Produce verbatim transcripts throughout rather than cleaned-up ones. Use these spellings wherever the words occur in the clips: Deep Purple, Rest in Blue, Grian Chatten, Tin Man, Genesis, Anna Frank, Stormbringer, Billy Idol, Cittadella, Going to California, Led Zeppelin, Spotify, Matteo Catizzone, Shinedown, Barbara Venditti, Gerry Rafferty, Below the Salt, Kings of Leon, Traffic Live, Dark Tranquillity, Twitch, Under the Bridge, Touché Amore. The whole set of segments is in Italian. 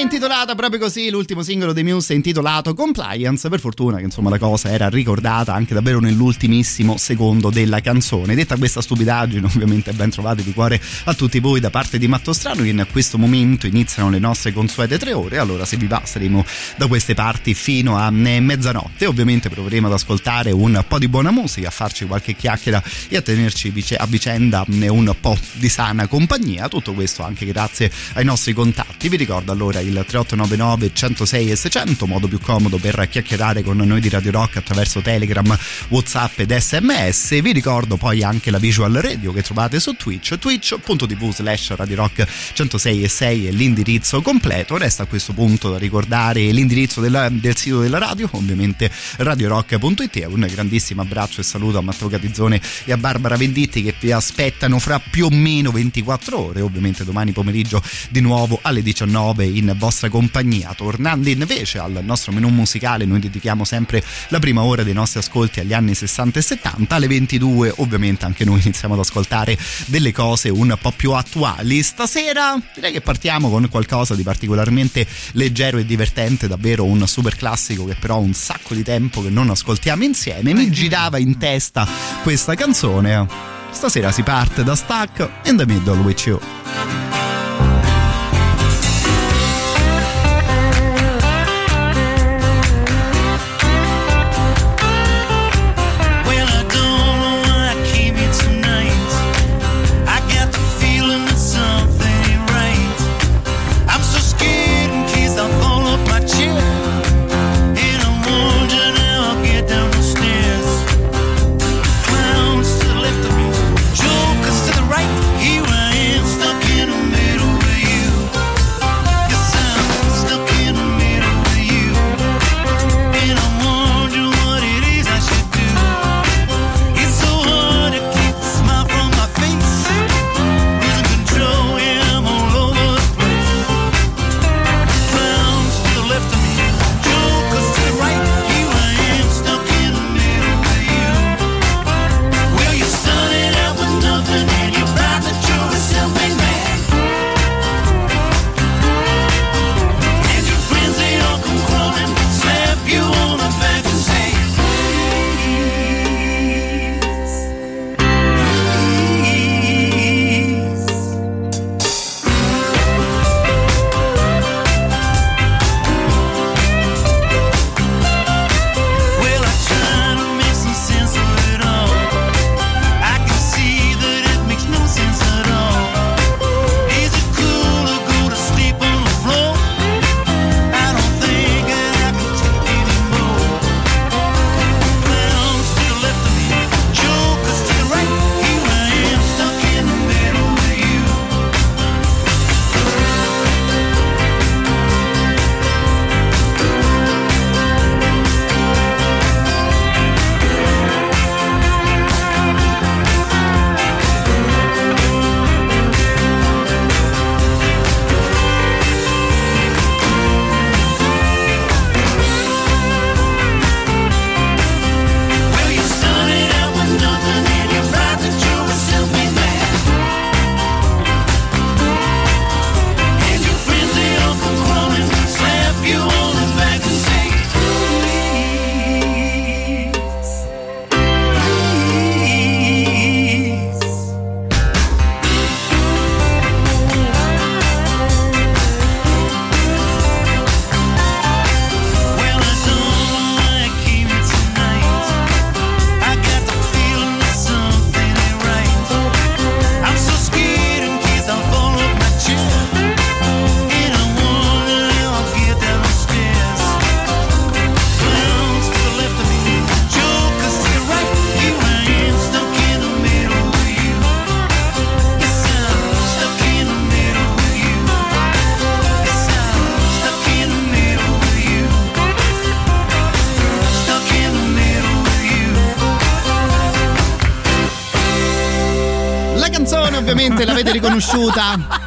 Intitolata proprio così, l'ultimo singolo dei Muse è intitolato Compliance. Per fortuna che insomma la cosa era ricordata anche davvero nell'ultimissimo secondo della canzone. Detta questa stupidaggine, ovviamente ben trovati di cuore a tutti voi da parte di Mattostrano. In questo momento iniziano le nostre consuete tre ore, allora se vi va saremo da queste parti fino a mezzanotte. Ovviamente proveremo ad ascoltare un po' di buona musica, a farci qualche chiacchiera e a tenerci a vicenda un po' di sana compagnia. Tutto questo anche grazie ai nostri contatti. Vi ricordo allora il trentotto novantanove centosei e seicento, modo più comodo per chiacchierare con noi di Radio Rock attraverso Telegram, WhatsApp ed S M S. Vi ricordo poi anche la Visual Radio che trovate su Twitch, twitch punto tv slash Radio Rock centosei e sei è l'indirizzo completo. Resta a questo punto da ricordare l'indirizzo della, del sito della radio, ovviamente radio rock punto it. Un grandissimo abbraccio e saluto a Matteo Catizzone e a Barbara Venditti che vi aspettano fra più o meno ventiquattro ore, ovviamente domani pomeriggio di nuovo alle diciannove in vostra compagnia. Tornando invece al nostro menù musicale, noi dedichiamo sempre la prima ora dei nostri ascolti agli anni sessanta e settanta. Alle ventidue ovviamente anche noi iniziamo ad ascoltare delle cose un po' più attuali. Stasera direi che partiamo con qualcosa di particolarmente leggero e divertente, davvero un super classico che però un sacco di tempo che non ascoltiamo insieme. Mi girava in testa questa canzone. Stasera si parte da Stuck in the Middle with You. He went stuck. ovviamente l'avete riconosciuta.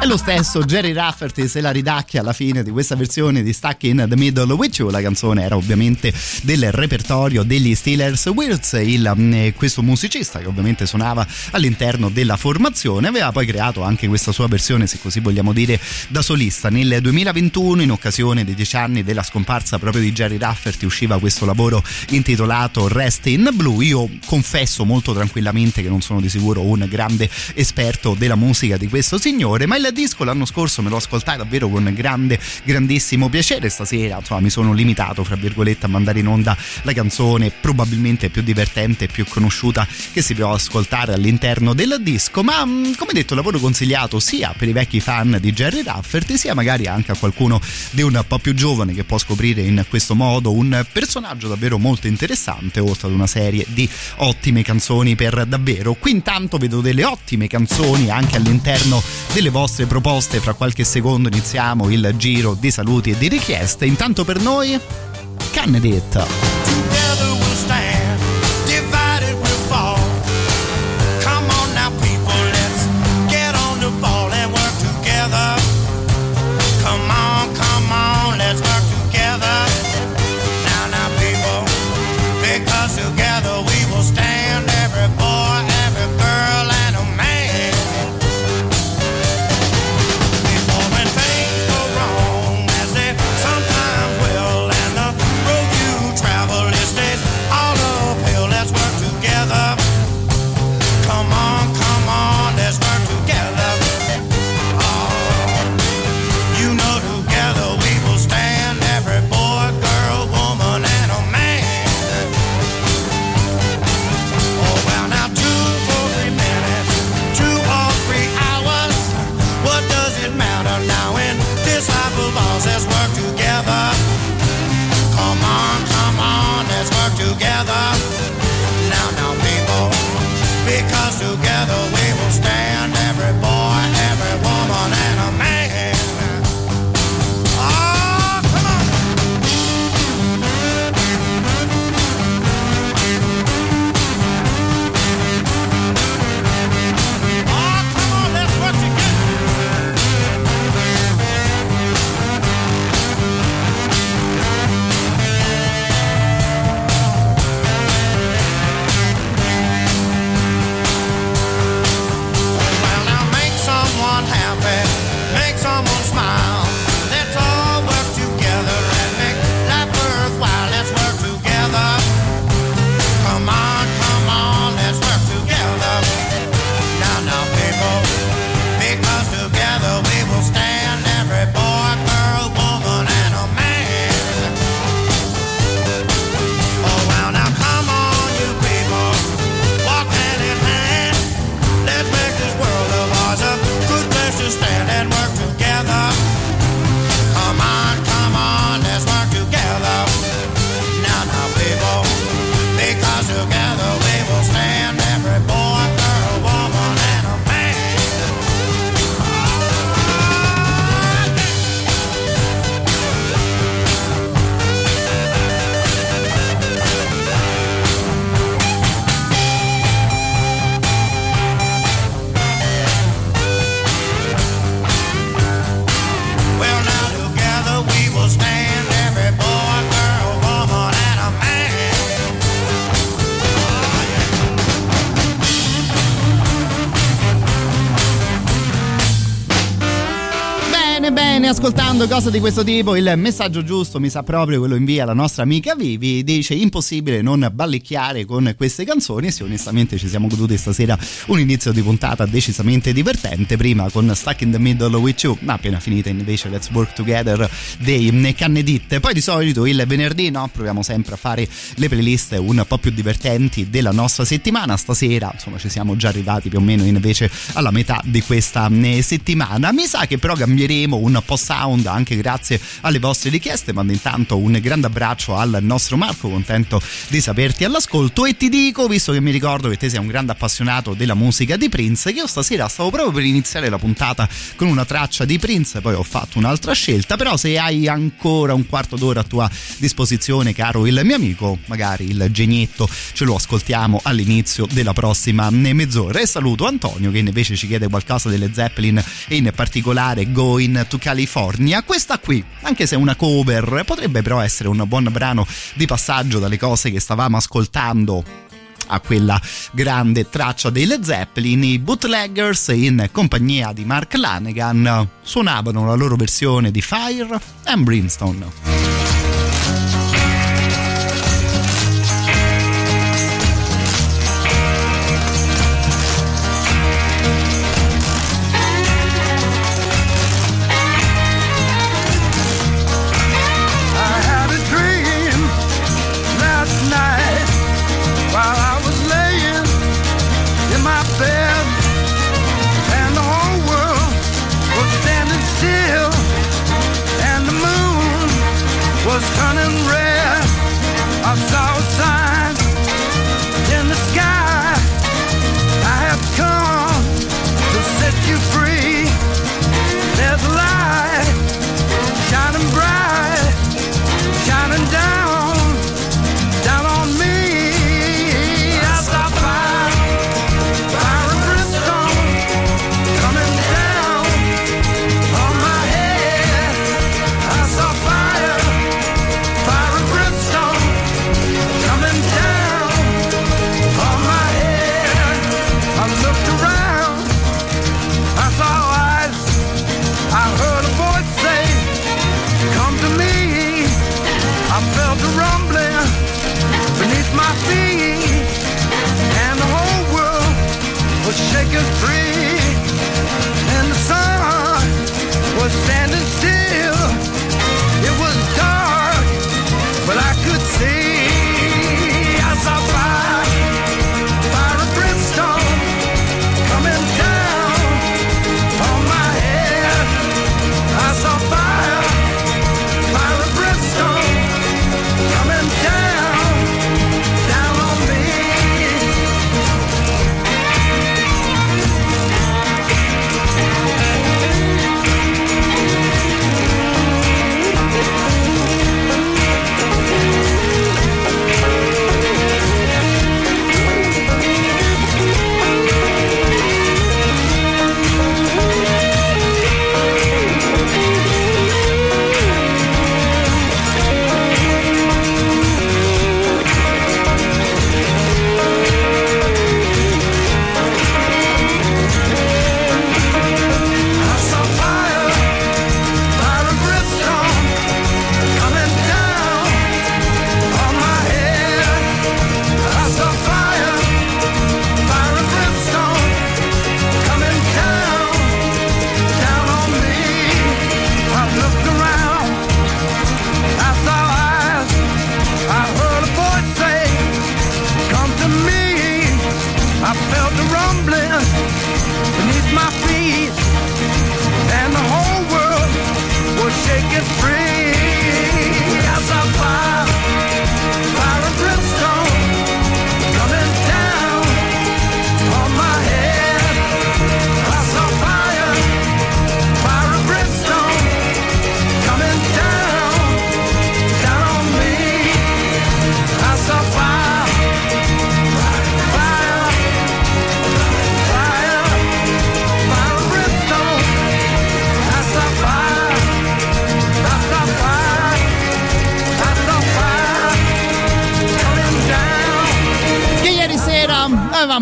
È lo stesso Gerry Rafferty, se la ridacchia alla fine di questa versione di Stuck in the Middle With You. La canzone era ovviamente del repertorio degli Steeleye Span. Questo musicista che ovviamente suonava all'interno della formazione aveva poi creato anche questa sua versione, se così vogliamo dire, da solista. Nel duemilaventuno, in occasione dei dieci anni della scomparsa proprio di Gerry Rafferty, usciva questo lavoro intitolato Rest in Blue. Io confesso molto tranquillamente che non sono di sicuro un grande esperto della musica di questo signore, ma il disco l'anno scorso me lo ascoltai davvero con grande, grandissimo piacere. Stasera, insomma, mi sono limitato, fra virgolette, a mandare in onda la canzone probabilmente più divertente e più conosciuta che si può ascoltare all'interno del disco, ma come detto lavoro consigliato sia per i vecchi fan di Gerry Rafferty sia magari anche a qualcuno di un po' più giovane che può scoprire in questo modo un personaggio davvero molto interessante, oltre ad una serie di ottime canzoni per davvero. Qui intanto vedo delle ottime canzoni anche all'interno delle vostre proposte. Fra qualche secondo iniziamo il giro di saluti e di richieste. Intanto per noi Candidate. Ascoltando cose di questo tipo, il messaggio giusto mi sa proprio quello invia la nostra amica Vivi. Dice: impossibile non ballicchiare con queste canzoni. Sì, onestamente ci siamo goduti stasera un inizio di puntata decisamente divertente, prima con Stuck in the Middle With You, ma appena finita invece Let's Work Together dei Candidate. Poi di solito il venerdì, no, proviamo sempre a fare le playlist un po' più divertenti della nostra settimana. Stasera, insomma, ci siamo già arrivati più o meno invece alla metà di questa settimana. Mi sa che però cambieremo un un po' sound, anche grazie alle vostre richieste. Mando intanto un grande abbraccio al nostro Marco, contento di saperti all'ascolto, e ti dico, visto che mi ricordo che te sei un grande appassionato della musica di Prince, che io stasera stavo proprio per iniziare la puntata con una traccia di Prince, poi ho fatto un'altra scelta, però se hai ancora un quarto d'ora a tua disposizione, caro il mio amico, magari il genietto ce lo ascoltiamo all'inizio della prossima mezz'ora. E saluto Antonio che invece ci chiede qualcosa delle Zeppelin e in particolare Going to California. Questa qui, anche se è una cover, potrebbe però essere un buon brano di passaggio dalle cose che stavamo ascoltando a quella grande traccia dei Led Zeppelin. I Bootleggers, in compagnia di Mark Lanegan, suonavano la loro versione di Fire and Brimstone.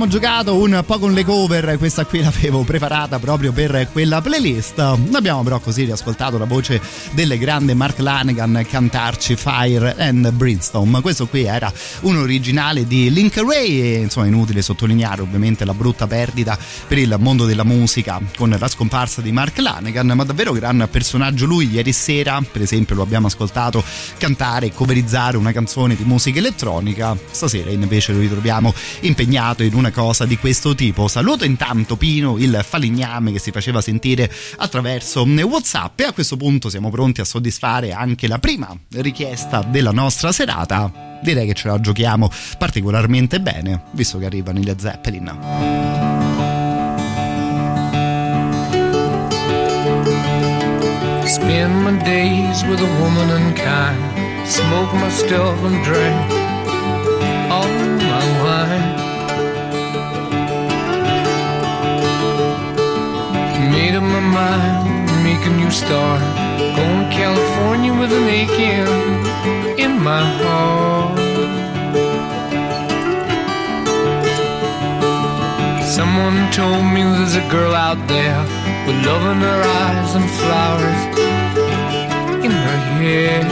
Giocato un po' con le cover, questa qui l'avevo preparata proprio per quella playlist. Abbiamo però così riascoltato la voce del grande Mark Lanegan cantarci Fire and Brimstone. Questo qui era un originale di Link Ray e insomma inutile sottolineare ovviamente la brutta perdita per il mondo della musica con la scomparsa di Mark Lanegan, ma davvero gran personaggio lui. Ieri sera per esempio lo abbiamo ascoltato cantare e coverizzare una canzone di musica elettronica, stasera invece lo ritroviamo impegnato in una cosa di questo tipo. Saluto intanto Pino, il falegname, che si faceva sentire attraverso WhatsApp, e a questo punto siamo pronti a soddisfare anche la prima richiesta della nostra serata. Direi che ce la giochiamo particolarmente bene, visto che arrivano i Led Zeppelin. Spend my days with a woman unkind, smoke my stuff and drink all my wine. Made up my mind, make a new start, going to California with an aching in my heart. Someone told me there's a girl out there with love in her eyes and flowers in her hair.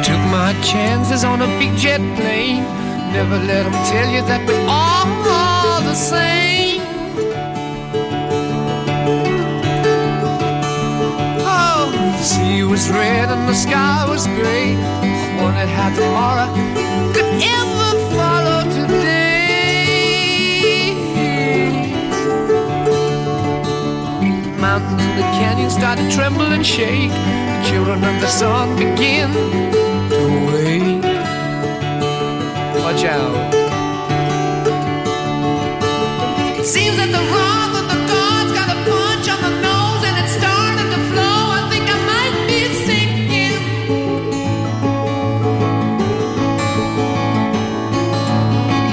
I took my chances on a big jet plane. Never let them tell you that we're all, all the same. Oh, the sea was red and the sky was gray. I wondered how tomorrow could ever follow today. Mountains and the canyon start to tremble and shake. The children of the sun begin to wake. Watch out. It seems that the wrath of the gods got a punch on the nose and it's starting to flow. I think I might be sinking.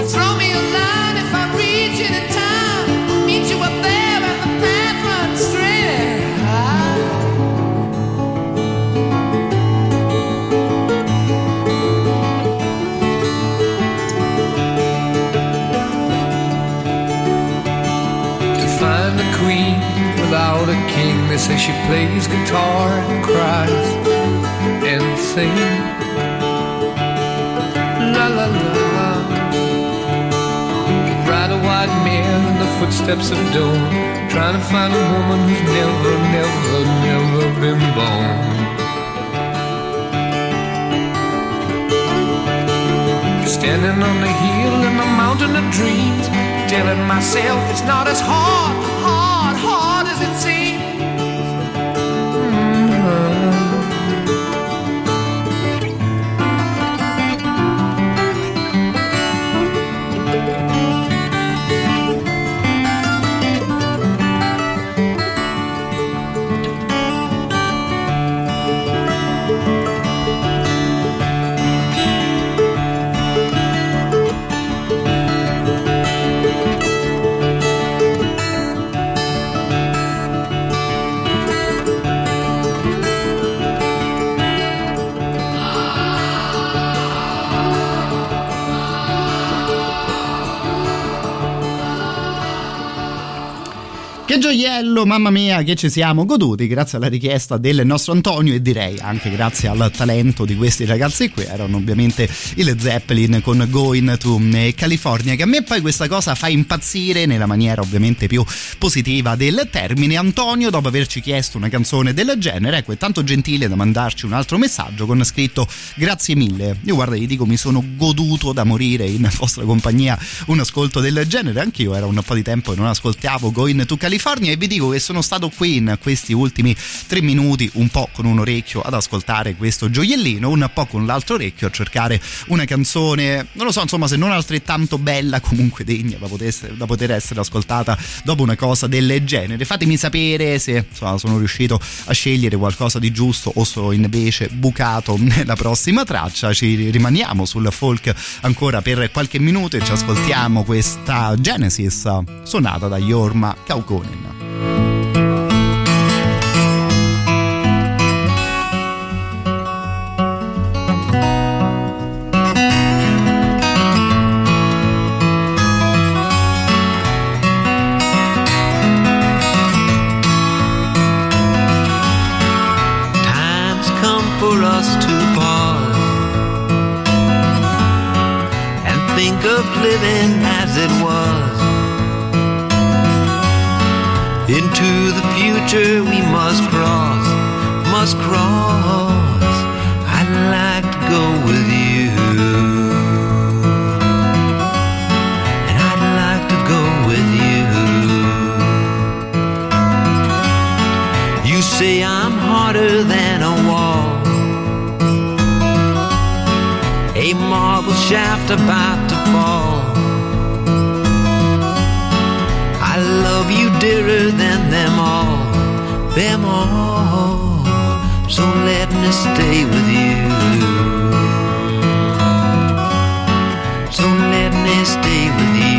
Throw me a line if I reach it in time. Meet you up there at the path runs straight. Without a king, they say she plays guitar and cries and sings. La la la. Ride a white man in the footsteps of dawn, trying to find a woman who's never, never, never been born. Standing on the hill in the mountain of dreams, telling myself it's not as hard, hard. It seems. Gioiello, mamma mia, che ci siamo goduti grazie alla richiesta del nostro Antonio, e direi anche grazie al talento di questi ragazzi qui. Erano ovviamente i Led Zeppelin con Going to California, che a me poi questa cosa fa impazzire nella maniera ovviamente più positiva del termine. Antonio, dopo averci chiesto una canzone del genere, ecco, è tanto gentile da mandarci un altro messaggio con scritto grazie mille. Io guarda, gli dico, mi sono goduto da morire in vostra compagnia un ascolto del genere. Anch'io era un po' di tempo che non ascoltavo Going to California, e vi dico che sono stato qui in questi ultimi tre minuti un po' con un orecchio ad ascoltare questo gioiellino, un po' con l'altro orecchio a cercare una canzone, non lo so, insomma, se non altrettanto bella, comunque degna da, potesse, da poter essere ascoltata dopo una cosa del genere. Fatemi sapere se insomma, sono riuscito a scegliere qualcosa di giusto o sono invece bucato nella prossima traccia. Ci rimaniamo sul folk ancora per qualche minuto e ci ascoltiamo questa Genesis suonata da Jorma Kaukonen. Time's come for us to part. to the future we must cross, must cross. I'd like to go with you, and I'd like to go with you. You say I'm harder than a wall, a marble shaft about to fall. I love you dearer than them all, them all. So let me stay with you, so let me stay with you.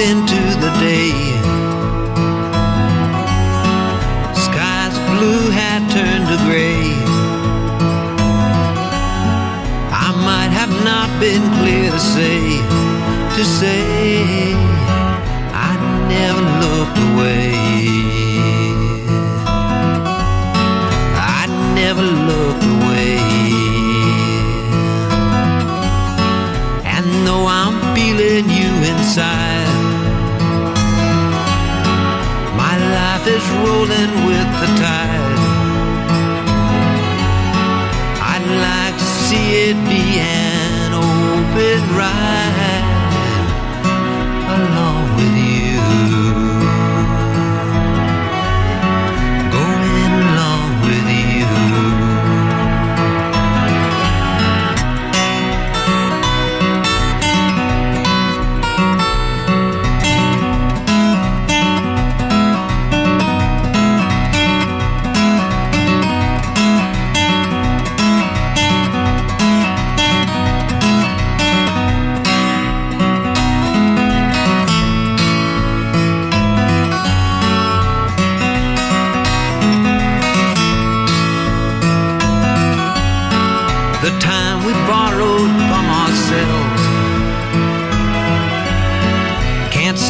Into the day, skies blue had turned to gray. I might have not been clear to say, to say I never looked away, I never looked away. And though I'm feeling you inside, is rolling with the tide. I'd like to see it be an open ride along with you, going along with you.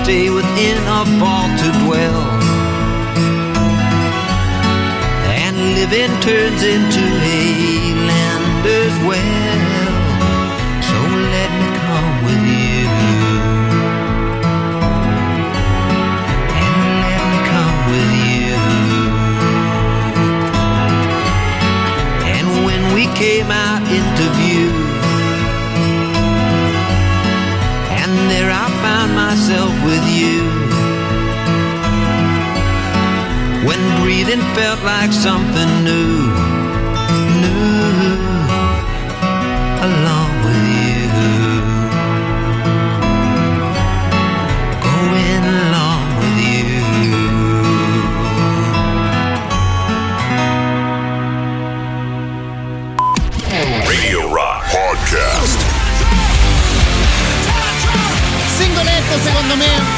Stay within a vault to dwell, and living turns into a lander's well. So let me come with you, and let me come with you. And when we came out into view, and there I found myself with you. When breathing felt like something new, new, along with you, going along with you. Radio Rock Podcast. Singoletto, secondo me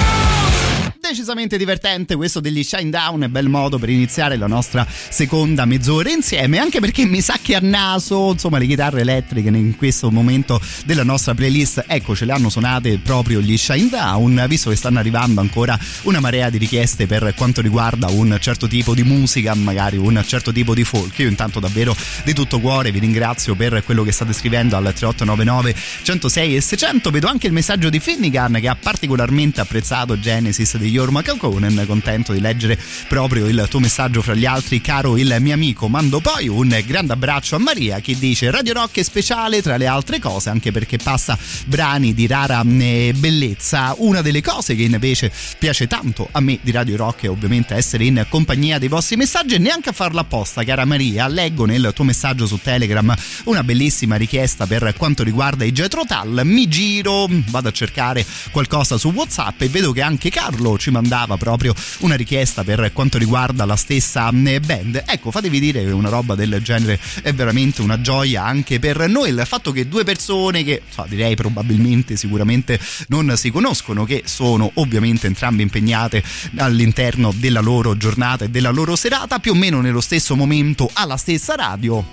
decisamente divertente questo degli Shinedown, è bel modo per iniziare la nostra seconda mezz'ora insieme, anche perché mi sa che a naso, insomma, le chitarre elettriche in questo momento della nostra playlist, ecco, ce le hanno suonate proprio gli Shinedown, visto che stanno arrivando ancora una marea di richieste per quanto riguarda un certo tipo di musica, magari un certo tipo di folk. Io intanto davvero di tutto cuore vi ringrazio per quello che state scrivendo al trentotto novantanove centosei e seicento. Vedo anche il messaggio di Finnegan che ha particolarmente apprezzato Genesis degli Jorma Kaukonen, contento di leggere proprio il tuo messaggio fra gli altri, caro il mio amico. Mando poi un grande abbraccio a Maria che dice: Radio Rock è speciale tra le altre cose anche perché passa brani di rara bellezza. Una delle cose che invece piace tanto a me di Radio Rock è ovviamente essere in compagnia dei vostri messaggi, e neanche a farla apposta, cara Maria. Leggo nel tuo messaggio su Telegram una bellissima richiesta per quanto riguarda i Jethro Tull. Mi giro, vado a cercare qualcosa su WhatsApp e vedo che anche Carlo ci ci mandava proprio una richiesta per quanto riguarda la stessa band. Ecco, fatevi dire che una roba del genere è veramente una gioia anche per noi. Il fatto che due persone che so, direi probabilmente sicuramente non si conoscono, che sono ovviamente entrambe impegnate all'interno della loro giornata e della loro serata più o meno nello stesso momento alla stessa radio,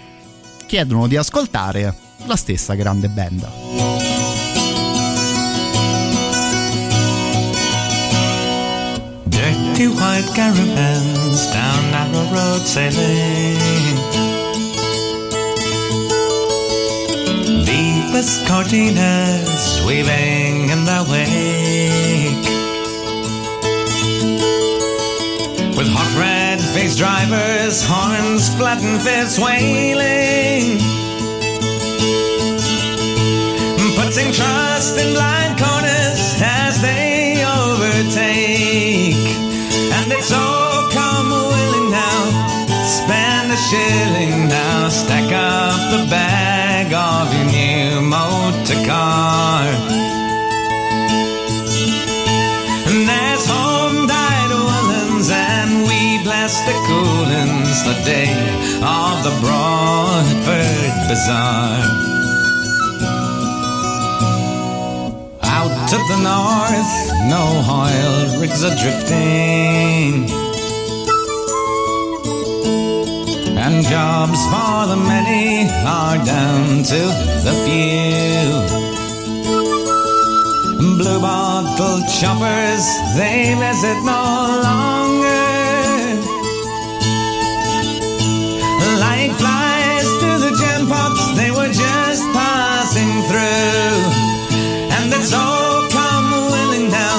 chiedono di ascoltare la stessa grande band. Dirty white caravans down narrow road sailing, leafless cortinas waving in their wake, with hot red-faced drivers, horns, flattened fists wailing, putting trust in blind corners as they overtake. And it's all come willing now, spend a shilling now, stack up the bag of your new motor car. And there's home died Willans, and we bless the coolings the day of the Broadford Bazaar. Out to the north, no oil rigs are drifting, and jobs for the many are down to the few. Blue bottle choppers, they visit no longer, like flies to the gin pots, they were just passing through. So come willing now,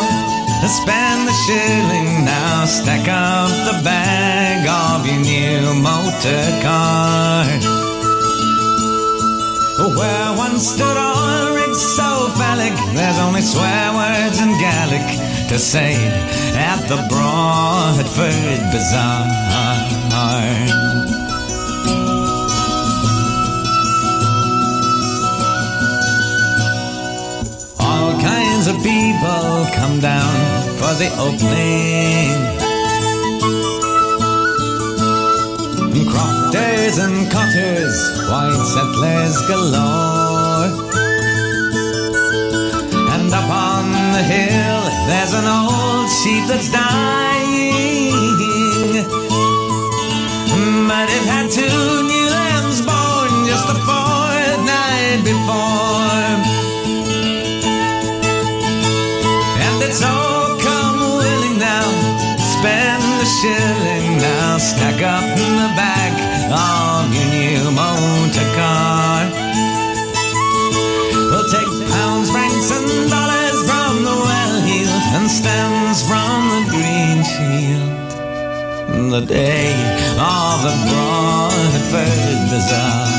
spend the shilling now, stack up the bag of your new motor car. Where one stood on rigs so phallic, there's only swear words in Gaelic to say at the Broadford Bazaar. The people come down for the opening, crofters and cotters, white settlers galore. And up on the hill there's an old sheep that's dying, but it had two new lambs born just a fortnight before. So come willing now, spend the shilling now, stack up in the back of your new motor car. We'll take pounds, francs and dollars from the well-heeled and stems from the green shield, the day of the Broadford Bazaar.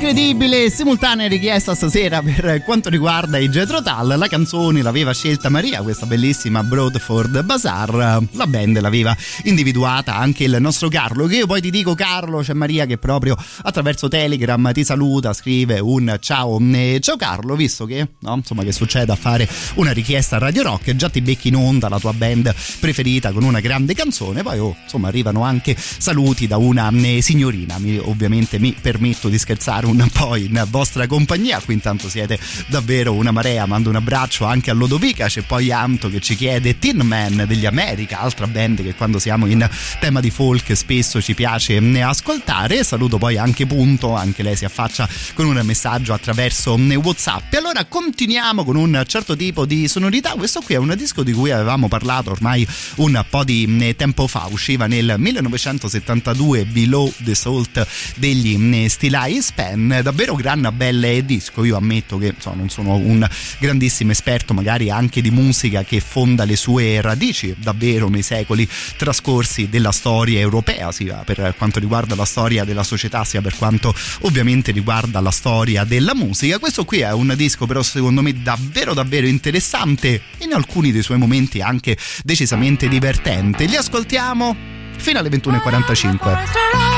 Incredibile simultanea richiesta stasera per quanto riguarda i Jethro Tull. La canzone l'aveva scelta Maria, questa bellissima Broadford Bazaar, la band l'aveva individuata anche il nostro Carlo, che io poi ti dico Carlo, c'è Maria che proprio attraverso Telegram ti saluta, scrive un ciao ciao Carlo, visto che no, insomma che succede a fare una richiesta a Radio Rock, già ti becchi in onda la tua band preferita con una grande canzone, poi oh, insomma arrivano anche saluti da una signorina, mi, ovviamente mi permetto di scherzare un po' in vostra compagnia, qui intanto siete davvero una marea. Mando un abbraccio anche a Lodovica, c'è poi Anto che ci chiede Tin Man degli America, altra band che quando siamo in tema di folk spesso ci piace ascoltare. Saluto poi anche Punto, anche lei si affaccia con un messaggio attraverso WhatsApp. E allora continuiamo con un certo tipo di sonorità, questo qui è un disco di cui avevamo parlato ormai un po' di tempo fa, usciva nel millenovecentosettantadue Below the Salt degli Steeleye Span. Span, davvero gran bel disco. Io ammetto che insomma, non sono un grandissimo esperto magari anche di musica che fonda le sue radici davvero nei secoli trascorsi della storia europea, sia per quanto riguarda la storia della società sia per quanto ovviamente riguarda la storia della musica. Questo qui è un disco però secondo me davvero davvero interessante, in alcuni dei suoi momenti anche decisamente divertente. Li ascoltiamo fino alle ventuno e quarantacinque. Come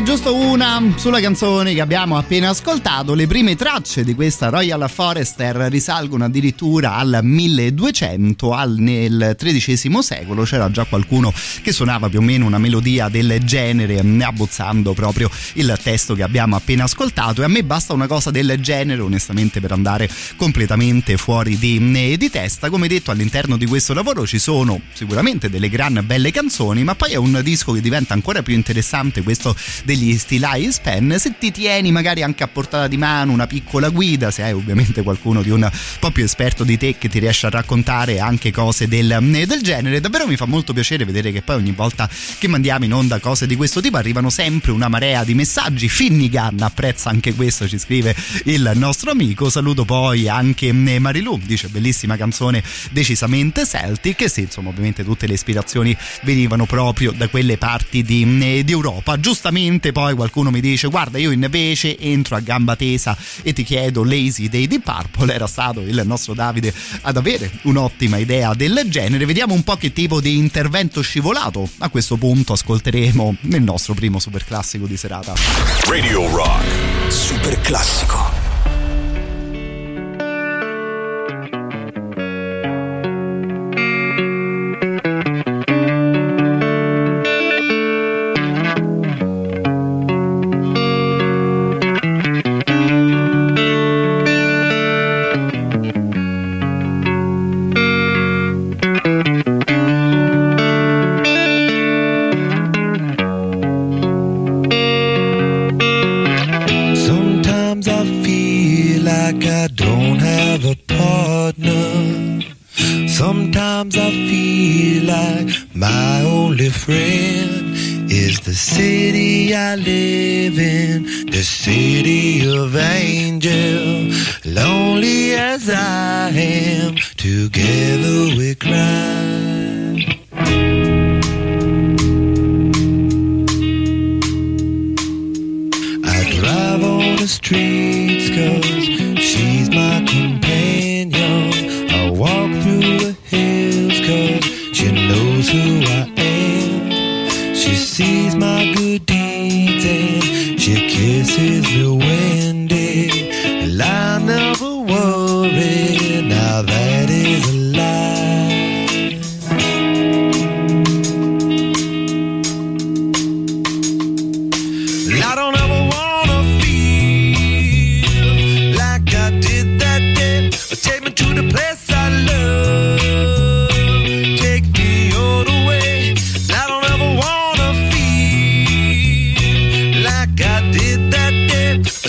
ne è giusto una sulle canzoni che abbiamo appena ascoltato. Le prime tracce di questa Royal Forester risalgono addirittura al milleduecento, al, nel tredicesimo secolo c'era già qualcuno che suonava più o meno una melodia del genere, abbozzando proprio il testo che abbiamo appena ascoltato. E a me basta una cosa del genere, onestamente, per andare completamente fuori di, di testa. Come detto, all'interno di questo lavoro ci sono sicuramente delle gran belle canzoni, ma poi è un disco che diventa ancora più interessante, questo degli Steeleye Span, se ti tieni magari anche a portata di mano una piccola guida, se hai ovviamente qualcuno di un po' più esperto di te che ti riesce a raccontare anche cose del, del genere. Davvero mi fa molto piacere vedere che poi ogni volta che mandiamo in onda cose di questo tipo arrivano sempre una marea di messaggi. Finnigan apprezza anche questo, ci scrive il nostro amico. Saluto poi anche Marilu, dice bellissima canzone, decisamente Celtic. Sì, insomma, ovviamente tutte le ispirazioni venivano proprio da quelle parti di, di Europa. Giustamente poi qualcuno mi dice guarda, io invece entro a gamba tesa e ti chiedo Lazy dei Deep Purple. Era stato il nostro Davide ad avere un'ottima idea del genere. Vediamo un po' che tipo di intervento scivolato a questo punto ascolteremo nel nostro primo superclassico di serata. Radio Rock Superclassico.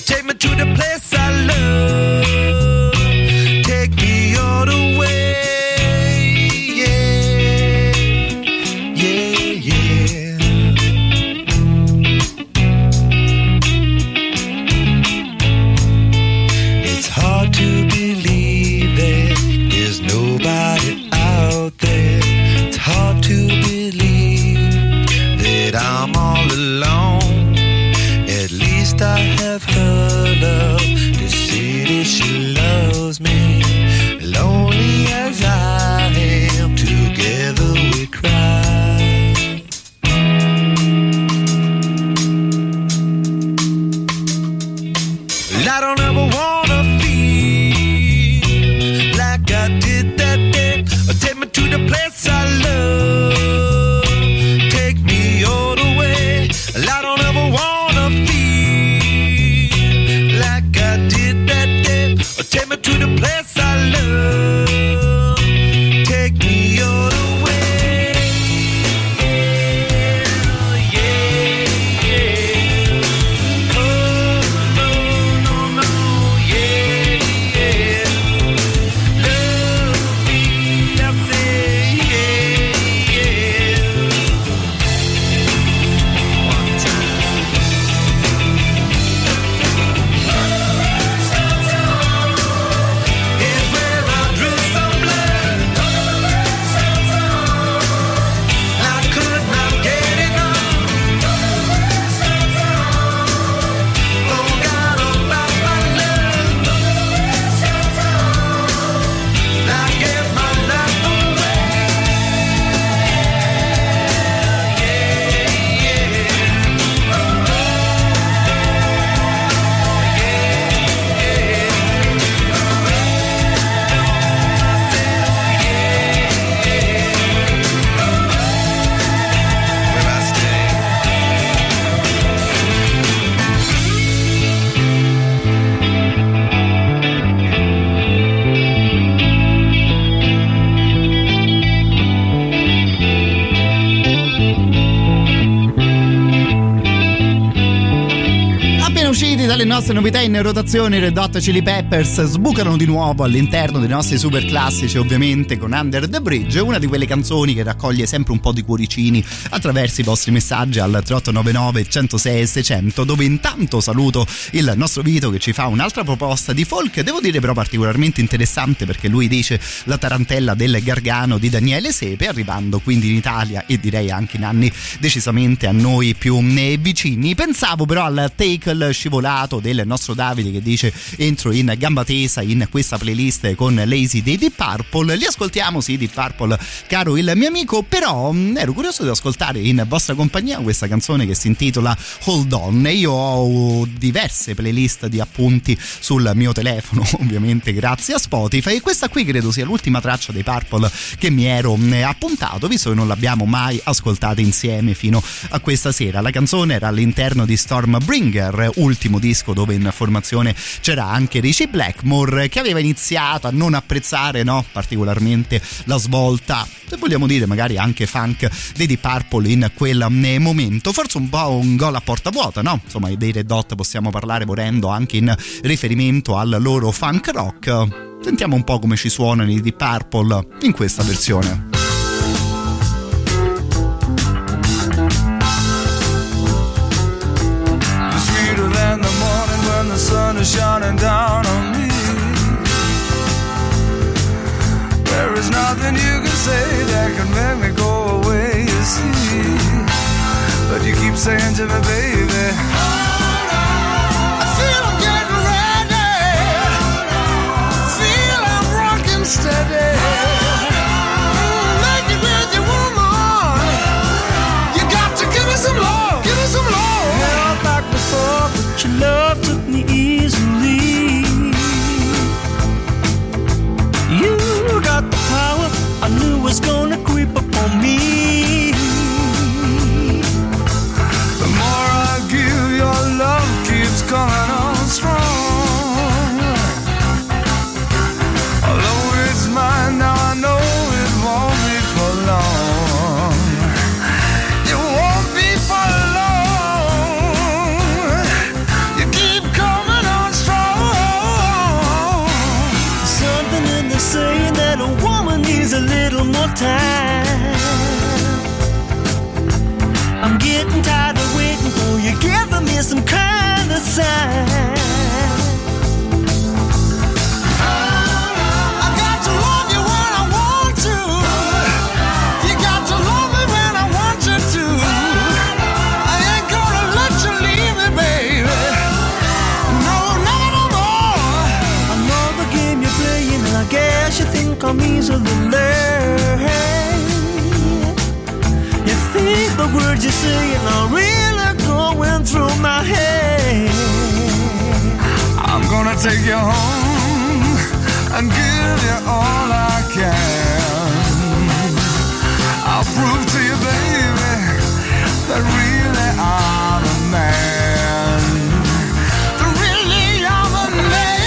Take me to the place I love. Take me all the way. le nostre novità in rotazione, Red Hot Chili Peppers sbucano di nuovo all'interno dei nostri super classici, ovviamente con Under the Bridge, una di quelle canzoni che raccoglie sempre un po' di cuoricini attraverso i vostri messaggi al tre otto nove nove, centosei, seicento, dove intanto saluto il nostro Vito che ci fa un'altra proposta di folk, devo dire però particolarmente interessante, perché lui dice La tarantella del Gargano di Daniele Sepe, arrivando quindi in Italia e direi anche in anni decisamente a noi più vicini. Pensavo però al tackle scivolato del nostro Davide che dice entro in gamba tesa in questa playlist con Lazy dei Deep Purple. Li ascoltiamo, sì, Deep Purple, caro il mio amico, però ero curioso di ascoltare in vostra compagnia questa canzone che si intitola Hold On. Io ho diverse playlist di appunti sul mio telefono, ovviamente grazie a Spotify, e questa qui credo sia l'ultima traccia dei Purple che mi ero appuntato, visto che non l'abbiamo mai ascoltata insieme fino a questa sera. La canzone era all'interno di Stormbringer, ultimo disco dove in formazione c'era anche Richie Blackmore, che aveva iniziato a non apprezzare, no, particolarmente la svolta, se vogliamo dire magari anche funk, dei Deep Purple in quel momento, forse un po' un gol a porta vuota, no? Insomma, dei Red Hot possiamo parlare volendo anche in riferimento al loro funk rock. Sentiamo un po' come ci suonano i Deep Purple in questa versione. Is shining down on me. There is nothing you can say that can make me go away, you see. But you keep saying to me, baby, hold on. I feel I'm getting ready. I feel I'm rocking steady. Make it with you, woman. You got to give me some love, give me some love. Held back before, but your love took me easy. I knew it was gonna creep up on me. The more I give, your love keeps coming on strong. Although it's mine now, I know it won't be for long. It won't be for long. You keep coming on strong. Something in the saying that a woman a little more time. I'm getting tired of waiting for you, giving me some kind of sign. I got to love you when I want to. You got to love me when I want you to. I ain't gonna let you leave me, baby. No, not no more. I know the game you're playing, and I guess you think I'm easily. The words you're saying are really going through my head. I'm gonna take you home and give you all I can. I'll prove to you, baby, that really I'm a man. That really I'm a man.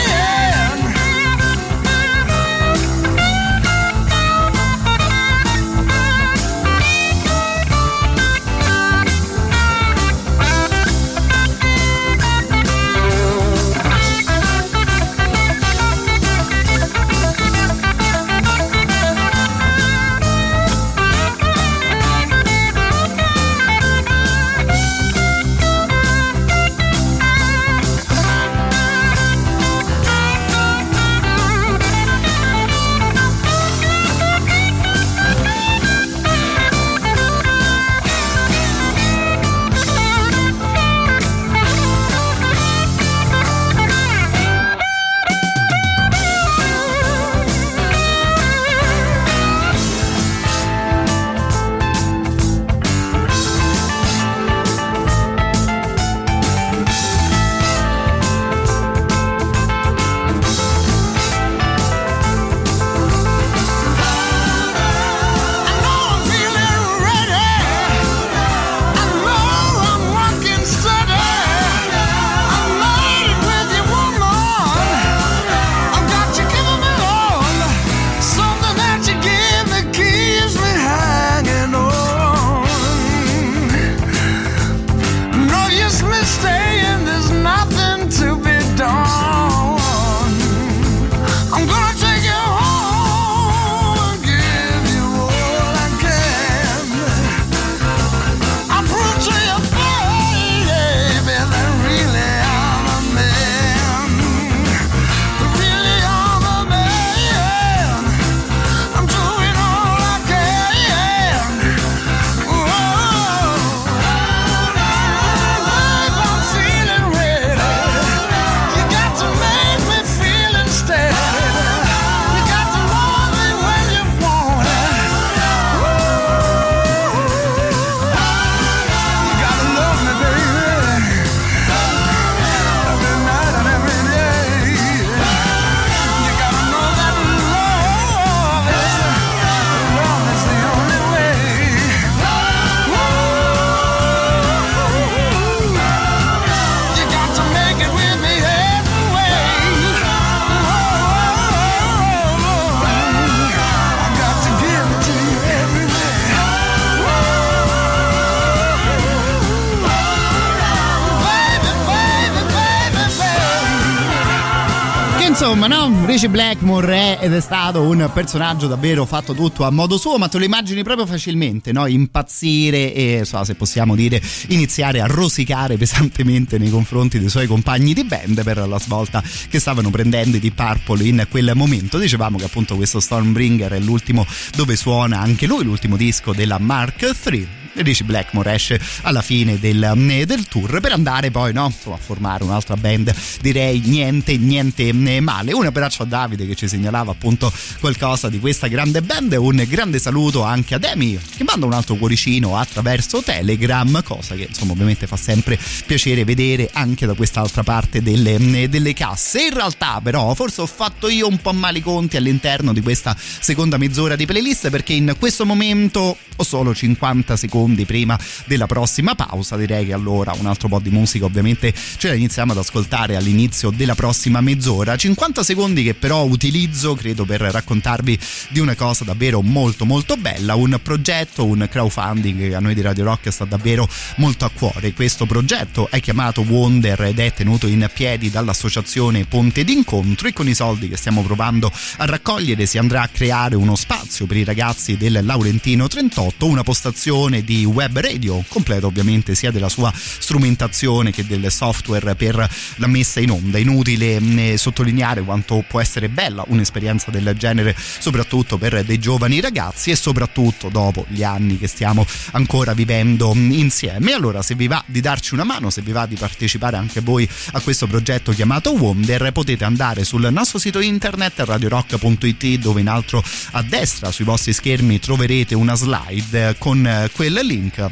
insomma, no? Richie Blackmore è ed è stato un personaggio davvero fatto tutto a modo suo, ma te lo immagini proprio facilmente, no? Impazzire e, so, se possiamo dire, iniziare a rosicare pesantemente nei confronti dei suoi compagni di band per la svolta che stavano prendendo i Deep Purple in quel momento. Dicevamo che appunto questo Stormbringer è l'ultimo dove suona anche lui, l'ultimo disco della Mark tre. Richie Blackmore esce alla fine del, del tour per andare poi, no, a formare un'altra band, direi niente niente male. Un abbraccio a Davide che ci segnalava appunto qualcosa di questa grande band, un grande saluto anche ad Amy che manda un altro cuoricino attraverso Telegram, cosa che insomma ovviamente fa sempre piacere vedere anche da quest'altra parte delle, delle casse. In realtà però forse ho fatto io un po' male i conti all'interno di questa seconda mezz'ora di playlist, perché in questo momento ho solo cinquanta secondi prima della prossima pausa. Direi che allora un altro po' di musica ovviamente ce la iniziamo ad ascoltare all'inizio della prossima mezz'ora. Cinquanta secondi che però utilizzo credo per raccontarvi di una cosa davvero molto molto bella, un progetto, un crowdfunding che a noi di Radio Rock sta davvero molto a cuore. Questo progetto è chiamato Wonder ed è tenuto in piedi dall'associazione Ponte d'Incontro, e con i soldi che stiamo provando a raccogliere si andrà a creare uno spazio per i ragazzi del Laurentino trentotto, una postazione di web radio completo ovviamente sia della sua strumentazione che del software per la messa in onda. Inutile sottolineare quanto può essere bella un'esperienza del genere soprattutto per dei giovani ragazzi, e soprattutto dopo gli anni che stiamo ancora vivendo insieme. Allora se vi va di darci una mano, se vi va di partecipare anche voi a questo progetto chiamato Wonder, potete andare sul nostro sito internet radio rock punto it, dove in alto a destra sui vostri schermi troverete una slide con quel link.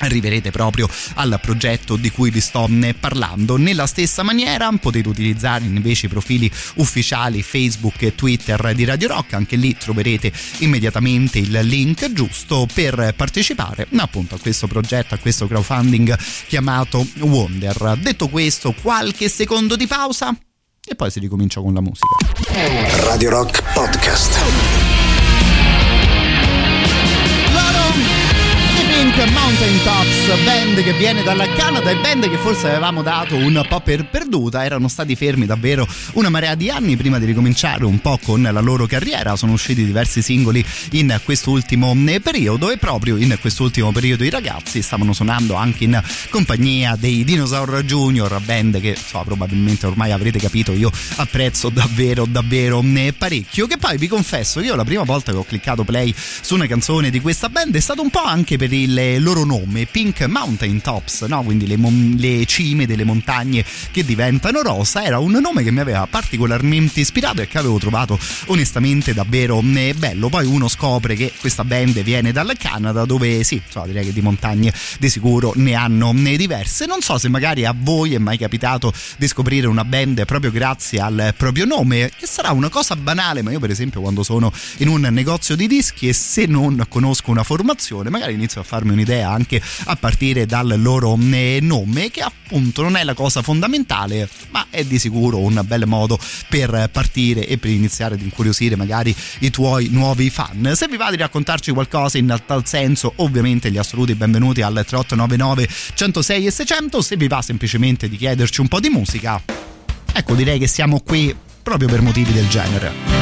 Arriverete proprio al progetto di cui vi sto parlando. Nella stessa maniera potete utilizzare invece i profili ufficiali Facebook e Twitter di Radio Rock, anche lì troverete immediatamente il link giusto per partecipare appunto a questo progetto, a questo crowdfunding chiamato Wonder. Detto questo, qualche secondo di pausa e poi si ricomincia con la musica. Radio Rock Podcast. Mountain Tops, band che viene dalla Canada e band che forse avevamo dato un po' per perduta, erano stati fermi davvero una marea di anni prima di ricominciare un po' con la loro carriera. Sono usciti diversi singoli in quest'ultimo periodo, e proprio in quest'ultimo periodo i ragazzi stavano suonando anche in compagnia dei Dinosaur Junior, band che so, probabilmente ormai avrete capito io apprezzo davvero davvero parecchio. Che poi vi confesso, io la prima volta che ho cliccato play su una canzone di questa band è stato un po' anche per il il loro nome, Pink Mountain Tops, no? Quindi le, mon- le cime delle montagne che diventano rosa. Era un nome che mi aveva particolarmente ispirato e che avevo trovato onestamente davvero bello. Poi uno scopre che questa band viene dal Canada, dove sì, so, direi che di montagne di sicuro ne hanno diverse. Non so se magari a voi è mai capitato di scoprire una band proprio grazie al proprio nome, che sarà una cosa banale, ma io per esempio quando sono in un negozio di dischi e se non conosco una formazione magari inizio a fare un'idea anche a partire dal loro nome, che appunto non è la cosa fondamentale ma è di sicuro un bel modo per partire e per iniziare ad incuriosire magari i tuoi nuovi fan. Se vi va di raccontarci qualcosa in tal senso, ovviamente gli assoluti benvenuti al tre otto nove nove, centosei e seicento. Se vi va semplicemente di chiederci un po' di musica, ecco, direi che siamo qui proprio per motivi del genere.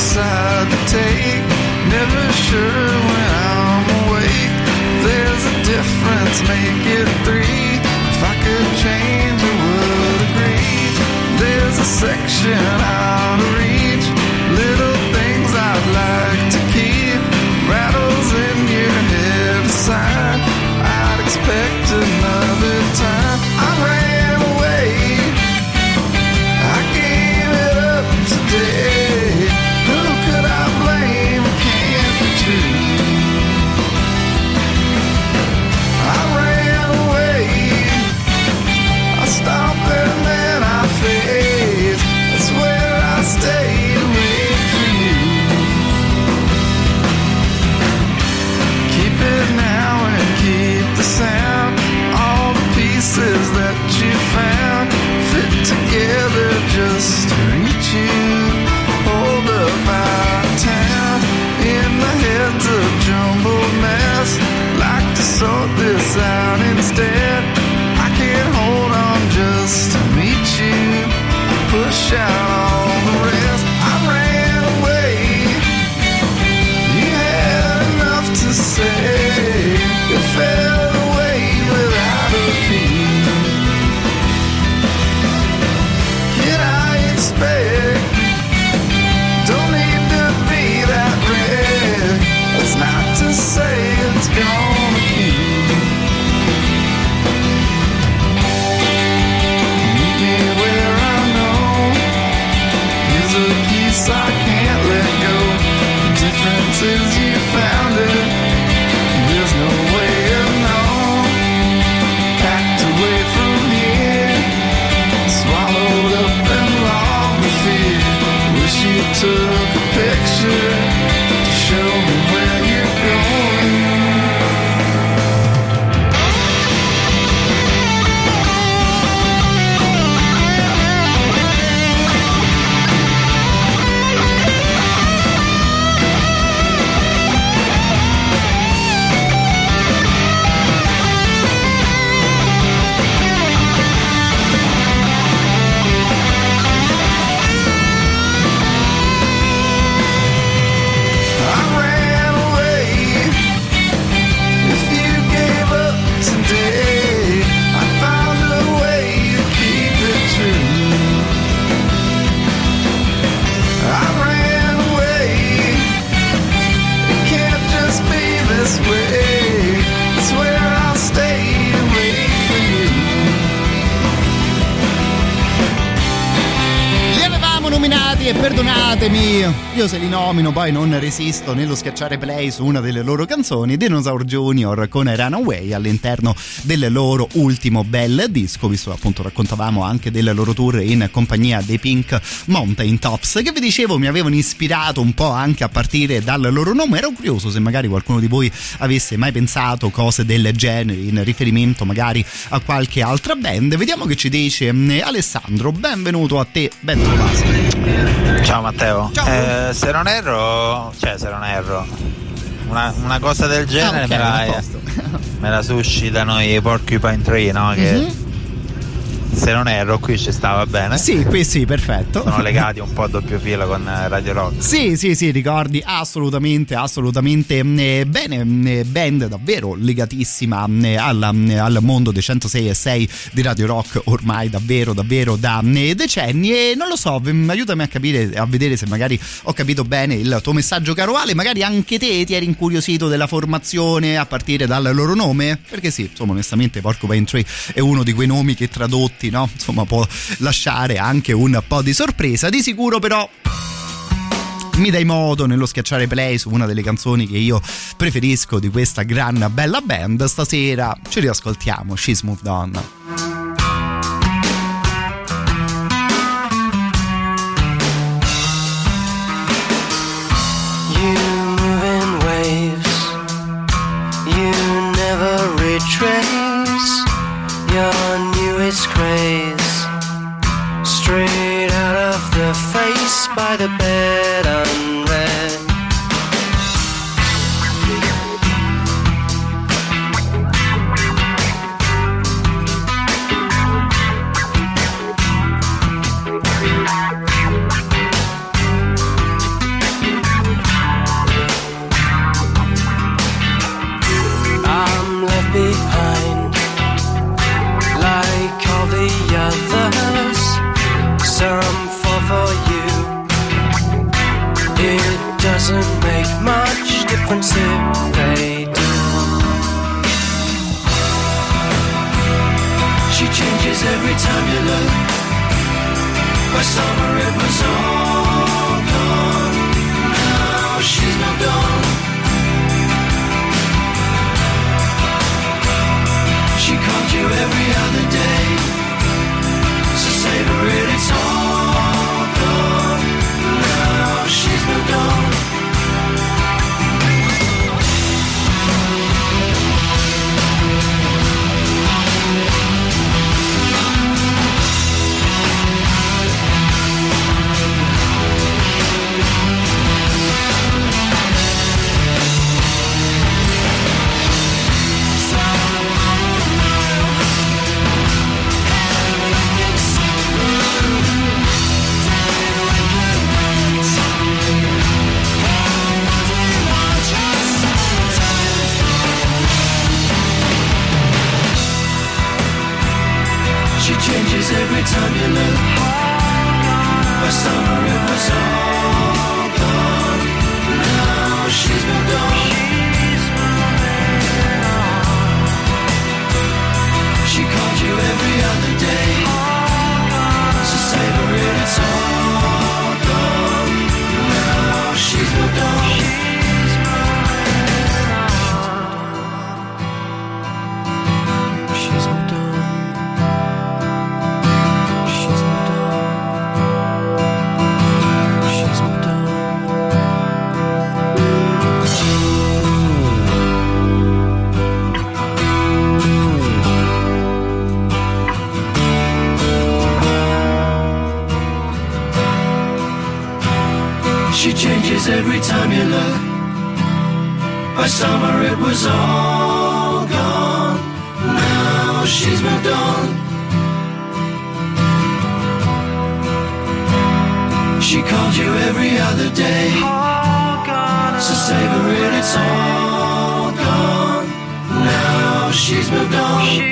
Side to take, never sure when I'm awake. There's a difference, make it three. If I could change, I would agree. There's a section out of reach, little things I'd like to keep. Rattles in your head aside, I'd expect another time. I ran away, I gave it up today. Now and keep the sound, all the pieces sort this out instead. I can't hold on just to meet you, push out all the rest. I ran away, you had enough to say, you fell away without a fee. Can I expect, don't need to be that red, it's not to say it's gone. I can't let go. The difference is you found it. There's no way of knowing. Packed away from here, swallowed up and long with fear. Wish you took a picture to show me where you're going. E perdonatemi, io se li nomino poi non resisto nello schiacciare play su una delle loro canzoni, Dinosaur Junior con Runaway, all'interno del loro ultimo bel disco, visto appunto raccontavamo anche del loro tour in compagnia dei Pink Mountain Tops, che vi dicevo mi avevano ispirato un po' anche a partire dal loro nome. Ero curioso se magari qualcuno di voi avesse mai pensato cose del genere in riferimento magari a qualche altra band. Vediamo che ci dice Alessandro, benvenuto a te, ben trovato. Ciao Matteo. Ciao. Eh, se non erro, cioè se non erro, una, una cosa del genere ah, okay, me, la, me la suscitano i Porcupine Tree, no? Che mm-hmm. se non erro qui ci stava bene. Sì, qui sì, perfetto. Sono legati un po' a doppio filo con Radio Rock. Sì, sì, sì, ricordi assolutamente, assolutamente bene. Band davvero legatissima alla, al mondo dei centosei e sei di Radio Rock ormai davvero davvero da decenni, e non lo so, aiutami a capire, a vedere se magari ho capito bene il tuo messaggio, caro Ale. Magari anche te ti eri incuriosito della formazione a partire dal loro nome, perché sì, insomma onestamente Porcupine Tree è uno di quei nomi che tradotti, no? Insomma può lasciare anche un po' di sorpresa di sicuro. Però mi dai modo nello schiacciare play su una delle canzoni che io preferisco di questa gran bella band. Stasera ci riascoltiamo She's Moved On. By the bed unread, I'm left behind like all the others. Some fall for you. It doesn't make much difference if they do. She changes every time you look. By summer it was all gone. Now she's moved on. She called you every other day, so savor it, it's all gone. Now she's moved on. every time you look. My summer it was all gone. Now she's moved on. She called you every other day. So savor it, it's all gone. Now she's moved on. She changes every time you look. By summer it was all gone. Now she's moved on. She called you every other day. So savor it, it's all gone. Now she's moved on.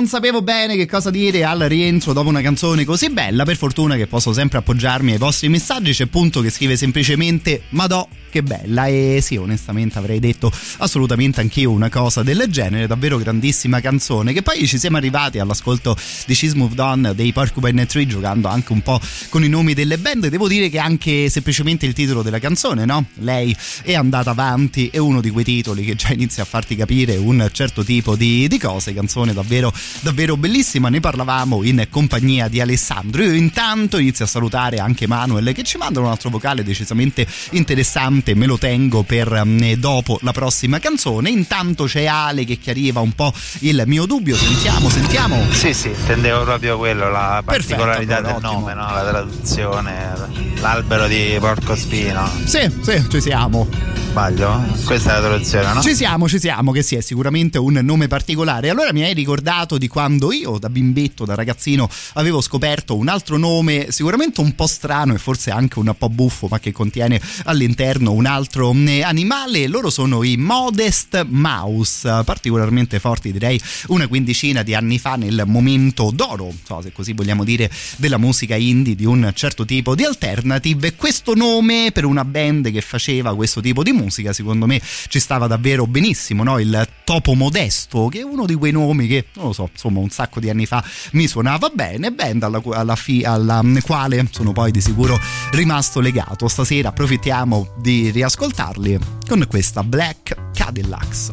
Non sapevo bene che cosa dire al rientro dopo una canzone così bella. Per fortuna che posso sempre appoggiarmi ai vostri messaggi. C'è Punto che scrive semplicemente Madò che bella, e sì, onestamente avrei detto assolutamente anch'io una cosa del genere. Davvero grandissima canzone, che poi ci siamo arrivati all'ascolto di She's Moved On dei Porcupine Tree, giocando anche un po' con i nomi delle band. Devo dire che anche semplicemente il titolo della canzone, no? Lei è andata avanti, è uno di quei titoli che già inizia a farti capire un certo tipo di, di cose. Canzone davvero davvero bellissima, ne parlavamo in compagnia di Alessandro. Io intanto inizio a salutare anche Manuel, che ci manda un altro vocale decisamente interessante, me lo tengo per dopo la prossima canzone. Intanto c'è Ale che chiariva un po' il mio dubbio, sentiamo, sentiamo. Sì, sì, intendevo proprio quello, la particolarità. Perfetto, del nome, no? La traduzione, l'albero di Porcospino. Sì, sì, ci siamo. Sbaglio? Questa è la traduzione, no? Ci siamo, ci siamo, che sì, è sicuramente un nome particolare. Allora mi hai ricordato di quando io da bimbetto, da ragazzino, avevo scoperto un altro nome sicuramente un po' strano e forse anche un po' buffo, ma che contiene all'interno un altro animale. Loro sono i Modest Mouse, particolarmente forti direi una quindicina di anni fa, nel momento d'oro, se così vogliamo dire, della musica indie, di un certo tipo di alternative. E questo nome per una band che faceva questo tipo di musica secondo me ci stava davvero benissimo, no? Il Topo Modesto, che è uno di quei nomi che non lo so, insomma un sacco di anni fa mi suonava bene, band alla, alla, fi, alla quale sono poi di sicuro rimasto legato. Stasera approfittiamo di riascoltarli con questa Black Cadillacs.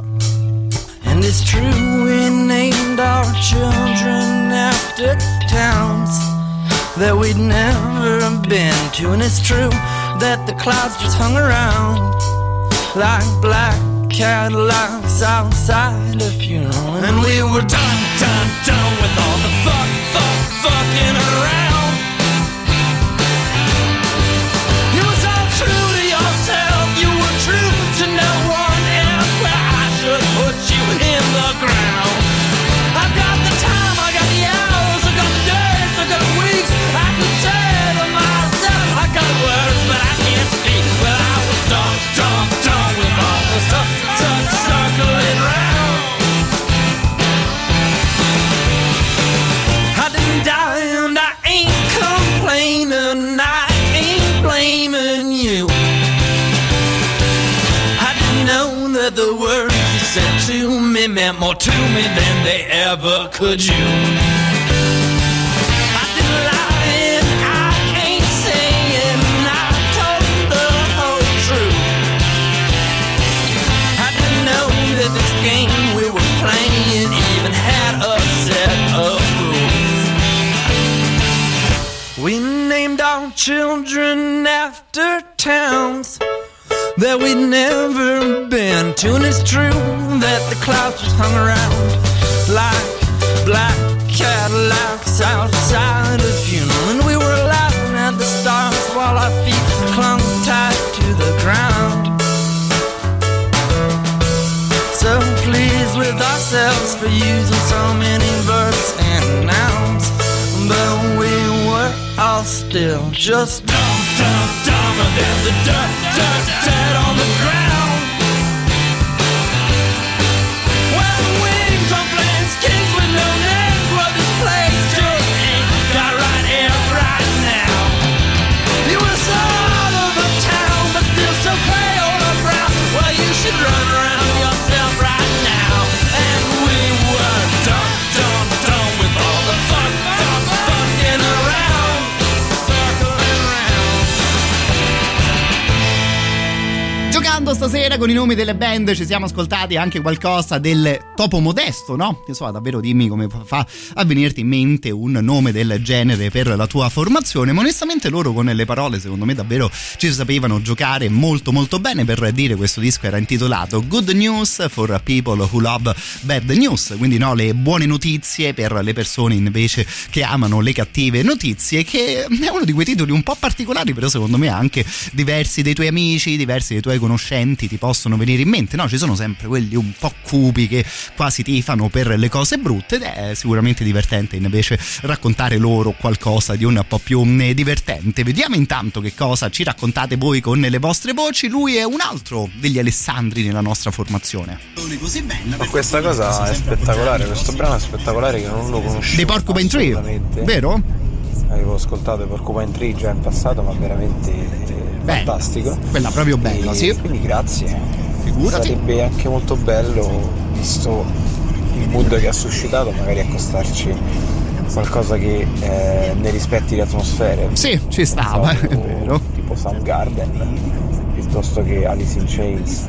And it's true we named our children after towns that we'd never been to, and it's true that the clouds just hung around like black Cadillacs outside a funeral, and we were done, done, done with all the fuck, fuck, fucking around. You was all true to yourself, you were true to no one else. Well, I should put you in the ground. I've got the time, I got the hours, I got the days, I got the weeks. I could say to myself, I got words, but I can't speak. Well, I was done, done, done with all the stuff. Circling round. I didn't die and I ain't complaining, I ain't blaming you. I didn't know that the words you said to me meant more to me than they ever could you. Children after towns that we'd never been to, and it's true that the clouds just hung around like black Cadillacs outside a funeral, and we were laughing at the stars while our feet clung tight to the ground. So pleased with ourselves for using so many verbs and nouns, but we were I'll still just dumb, dumb, dumber than the dirt, dirt, dirt on the ground. Well, wings on planes, kings with no names. Well, this place just ain't got right air right now. You were so out of the town, but still so play on the ground. Well, you should run around yourself right now. And we were dumb, dumb, dumb with all the fun, fun, fucking around. Stasera con i nomi delle band ci siamo ascoltati anche qualcosa del Topo Modesto, no? Insomma, davvero dimmi come fa a venirti in mente un nome del genere per la tua formazione, ma onestamente loro con le parole secondo me davvero ci sapevano giocare molto molto bene. Per dire, questo disco era intitolato Good News for People Who Love Bad News, quindi no, le buone notizie per le persone invece che amano le cattive notizie, che è uno di quei titoli un po' particolari, però secondo me anche diversi dei tuoi amici, diversi dei tuoi conoscenti ti possono venire in mente, no? Ci sono sempre quelli un po' cupi che quasi tifano per le cose brutte, ed è sicuramente divertente invece raccontare loro qualcosa di un po' più divertente. Vediamo intanto che cosa ci raccontate voi con le vostre voci. Lui è un altro degli Alessandri nella nostra formazione. Ma questa cosa è spettacolare, questo brano è spettacolare, che non lo conoscevo. Dei Porcupine Tree, vero? Avevo ascoltato Porcupine Tree già in passato, ma veramente... fantastico, quella proprio bella, e sì. Quindi grazie. Figurati. Sarebbe anche molto bello, visto il mood che ha suscitato, magari accostarci qualcosa che eh, ne rispetti le atmosfere. Sì, ci stava, so, è vero. Tipo Soundgarden, piuttosto che Alice in Chains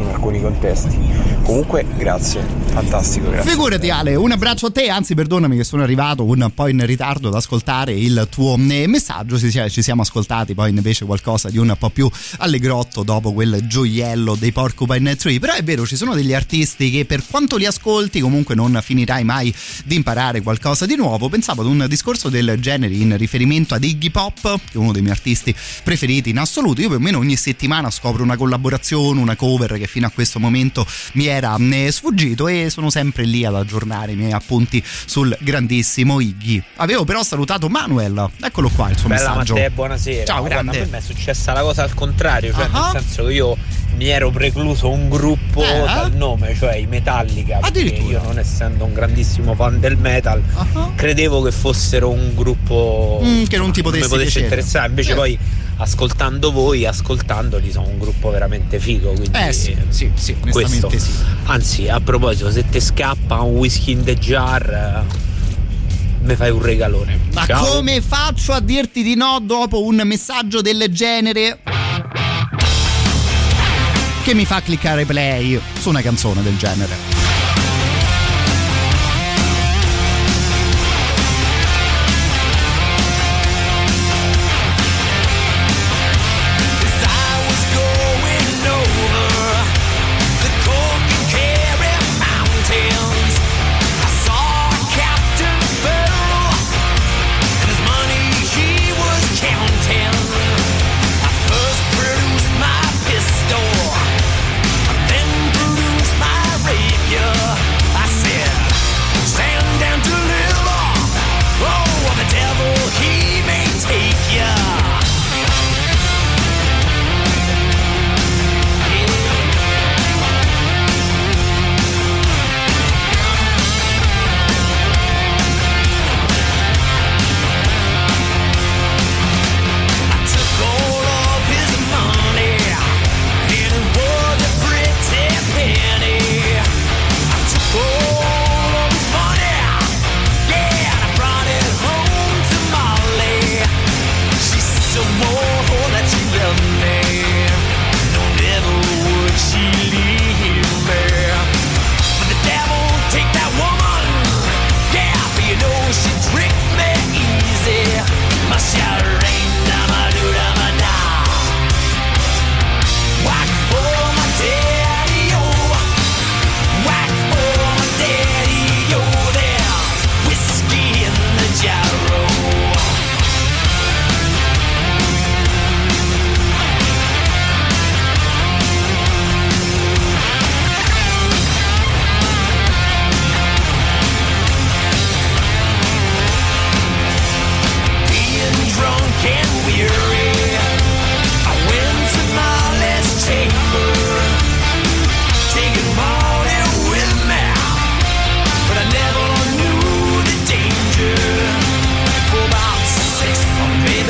in alcuni contesti. Comunque grazie, fantastico, grazie. Figurati Ale, un abbraccio a te, anzi perdonami che sono arrivato un po' in ritardo ad ascoltare il tuo messaggio. Ci siamo ascoltati poi invece qualcosa di un po' più allegrotto dopo quel gioiello dei Porcupine Tree, però è vero, ci sono degli artisti che per quanto li ascolti comunque non finirai mai di imparare qualcosa di nuovo. Pensavo ad un discorso del genere in riferimento ad Iggy Pop, che è uno dei miei artisti preferiti in assoluto. Io più o meno ogni settimana scopro una collaborazione, una cover che fino a questo momento mi era sfuggito, e sono sempre lì ad aggiornare i miei appunti sul grandissimo Iggy. Avevo però salutato Manuel, eccolo qua il suo bella messaggio. Bella Matteo, buonasera. Ciao, grande. Guarda, a me è successa la cosa al contrario, cioè uh-huh. nel senso che io mi ero precluso un gruppo eh. dal nome, cioè i Metallica, perché io non essendo un grandissimo fan del metal uh-huh. credevo che fossero un gruppo mm, che non ti potesse, non mi potesse interessare, invece eh. poi ascoltando voi, ascoltandoli, sono un gruppo veramente figo, quindi eh sì, sì, sì, questo sì. Anzi, a proposito, se te scappa un Whiskey in the Jar mi fai un regalone. Ma ciao. Come faccio a dirti di no dopo un messaggio del genere che mi fa cliccare play su una canzone del genere?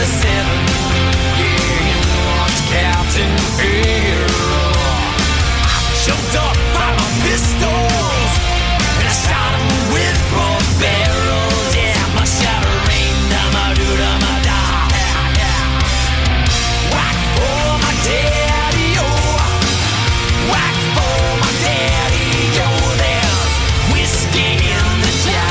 seven. Yeah, you lost Captain Fear. I jumped up by my pistols and I shot him with both barrels. Yeah, my shot rained on my dude on my dog. Whack for my daddy-o. Whack for my daddy-o. There's whiskey in the jar.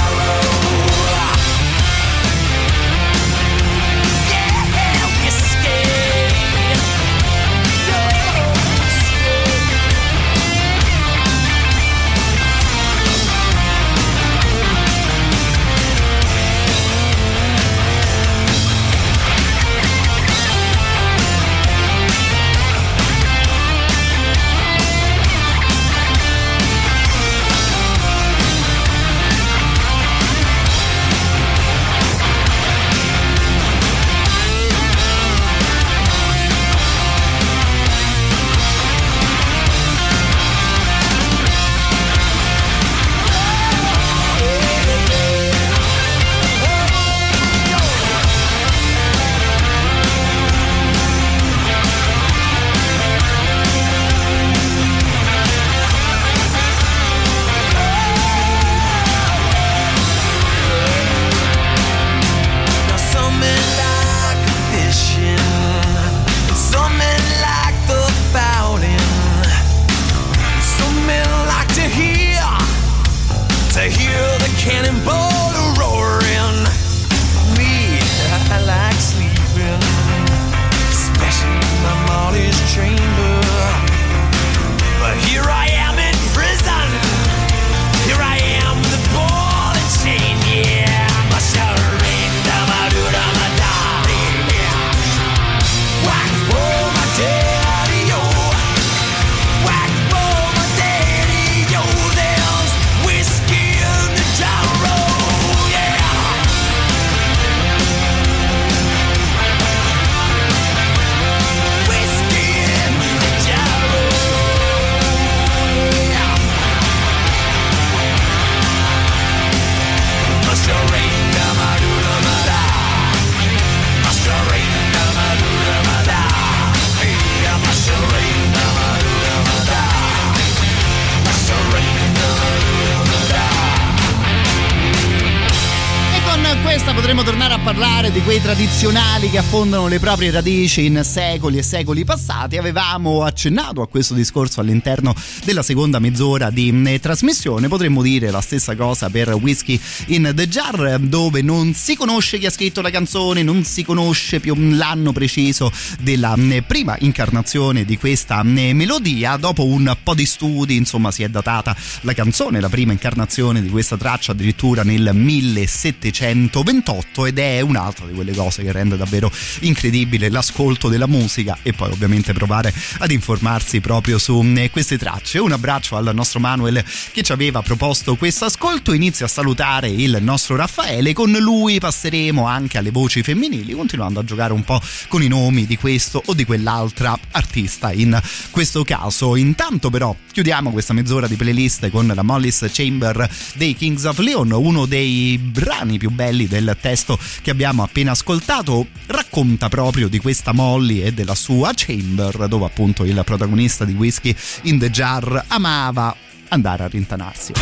Di quei tradizionali che affondano le proprie radici in secoli e secoli passati. Avevamo accennato a questo discorso all'interno della seconda mezz'ora di trasmissione. Potremmo dire la stessa cosa per Whiskey in the Jar, dove non si conosce chi ha scritto la canzone, non si conosce più l'anno preciso della prima incarnazione di questa melodia. Dopo un po' di studi, insomma, si è datata la canzone, la prima incarnazione di questa traccia addirittura nel millesettecentoventotto, ed è un'altra di quelle cose che rende davvero incredibile l'ascolto della musica e poi ovviamente provare ad informarsi proprio su queste tracce. Un abbraccio al nostro Manuel che ci aveva proposto questo ascolto. Inizio a salutare il nostro Raffaele, con lui passeremo anche alle voci femminili, continuando a giocare un po' con i nomi di questo o di quell'altra artista in questo caso. Intanto però chiudiamo questa mezz'ora di playlist con la Molly's Chamber dei Kings of Leon, uno dei brani più belli del testo che abbiamo appena ascoltato. Racconta proprio di questa Molly e della sua chamber, dove appunto il protagonista di Whiskey in the Jar amava andare a rintanarsi.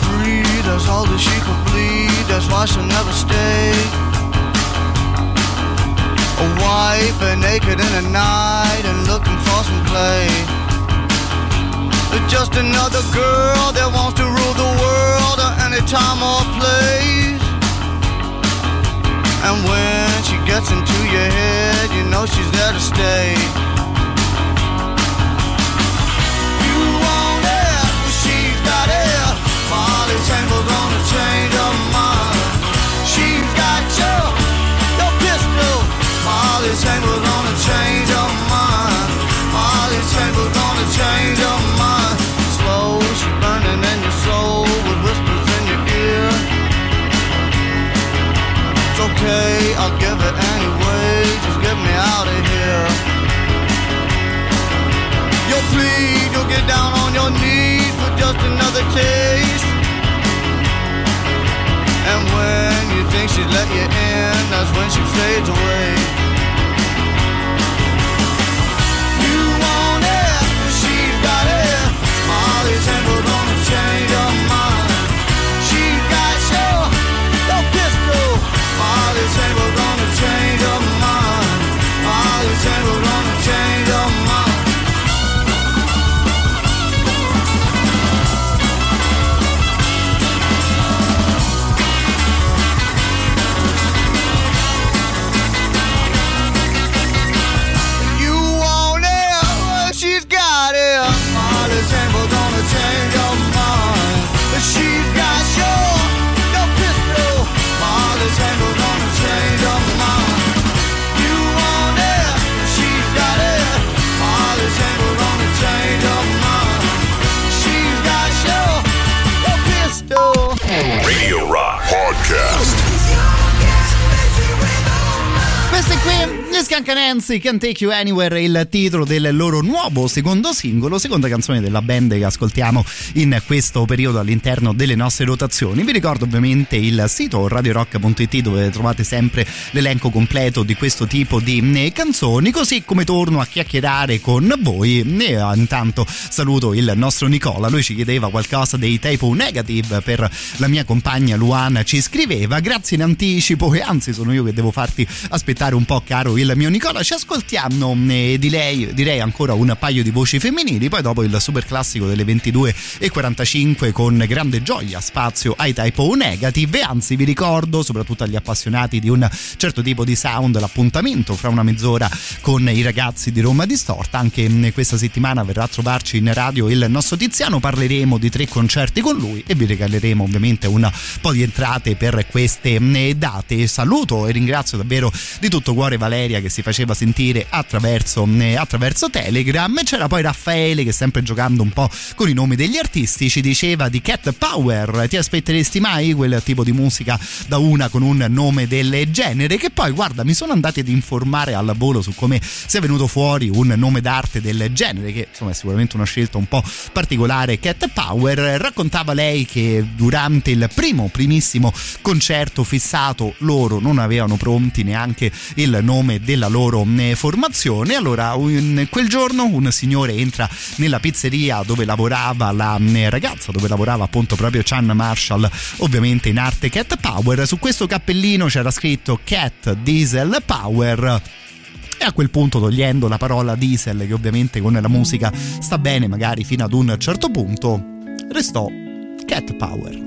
Free, that's all that she could bleed, that's why she'll never stay. A wife, and naked in the night, and looking for some play. Just another girl that wants to rule the world at any time or place. And when she gets into your head, you know she's there to stay. You want it, she's got it. Molly Chambers gonna change her mind. She's got you. Molly Chambers gonna change your mind. Molly Chambers gonna change your mind. Slow, she's burning in your soul with whispers in your ear. It's okay, I'll give it anyway. Just get me out of here. the case. And when you think she'd let you in, that's when she fades away. You want it, she's got it. Molly's handled on a chain of mine. She got your, your pistol. Molly's handled on a chain of mine. Molly's handled on a chain of mine. Queste qui, gli Scancanensi, Can't Take You Anywhere, il titolo del loro nuovo secondo singolo, seconda canzone della band che ascoltiamo in questo periodo all'interno delle nostre rotazioni. Vi ricordo ovviamente il sito radio rock punto it dove trovate sempre l'elenco completo di questo tipo di canzoni, così come torno a chiacchierare con voi. E intanto saluto il nostro Nicola, lui ci chiedeva qualcosa dei Type O Negative per la mia compagna Luana, ci scriveva grazie in anticipo e anzi sono io che devo farti aspettare un po', caro il mio Nicola. Ci ascoltiamo eh, di lei, direi ancora un paio di voci femminili, poi dopo il super classico delle ventidue e quarantacinque con grande gioia spazio ai Type O Negative. E anzi vi ricordo soprattutto agli appassionati di un certo tipo di sound l'appuntamento fra una mezz'ora con i ragazzi di Roma Distorta. Anche questa settimana verrà a trovarci in radio il nostro Tiziano, parleremo di tre concerti con lui e vi regaleremo ovviamente un po' di entrate per queste date. Saluto e ringrazio davvero di tutto cuore Valeria che si faceva sentire attraverso, attraverso Telegram. C'era poi Raffaele che, sempre giocando un po' con i nomi degli artisti, ci diceva di Cat Power. Ti aspetteresti mai quel tipo di musica da una con un nome del genere? Che poi guarda, mi sono andati ad informare al volo su come sia venuto fuori un nome d'arte del genere, che insomma è sicuramente una scelta un po' particolare. Cat Power, raccontava lei che durante il primo primissimo concerto fissato loro non avevano pronti neanche il nome della loro formazione. Allora in quel giorno un signore entra nella pizzeria dove lavorava la ragazza, dove lavorava appunto proprio Chan Marshall, ovviamente in arte Cat Power. Su questo cappellino c'era scritto Cat Diesel Power. E a quel punto, togliendo la parola diesel, che ovviamente con la musica sta bene magari fino ad un certo punto, restò Cat Power.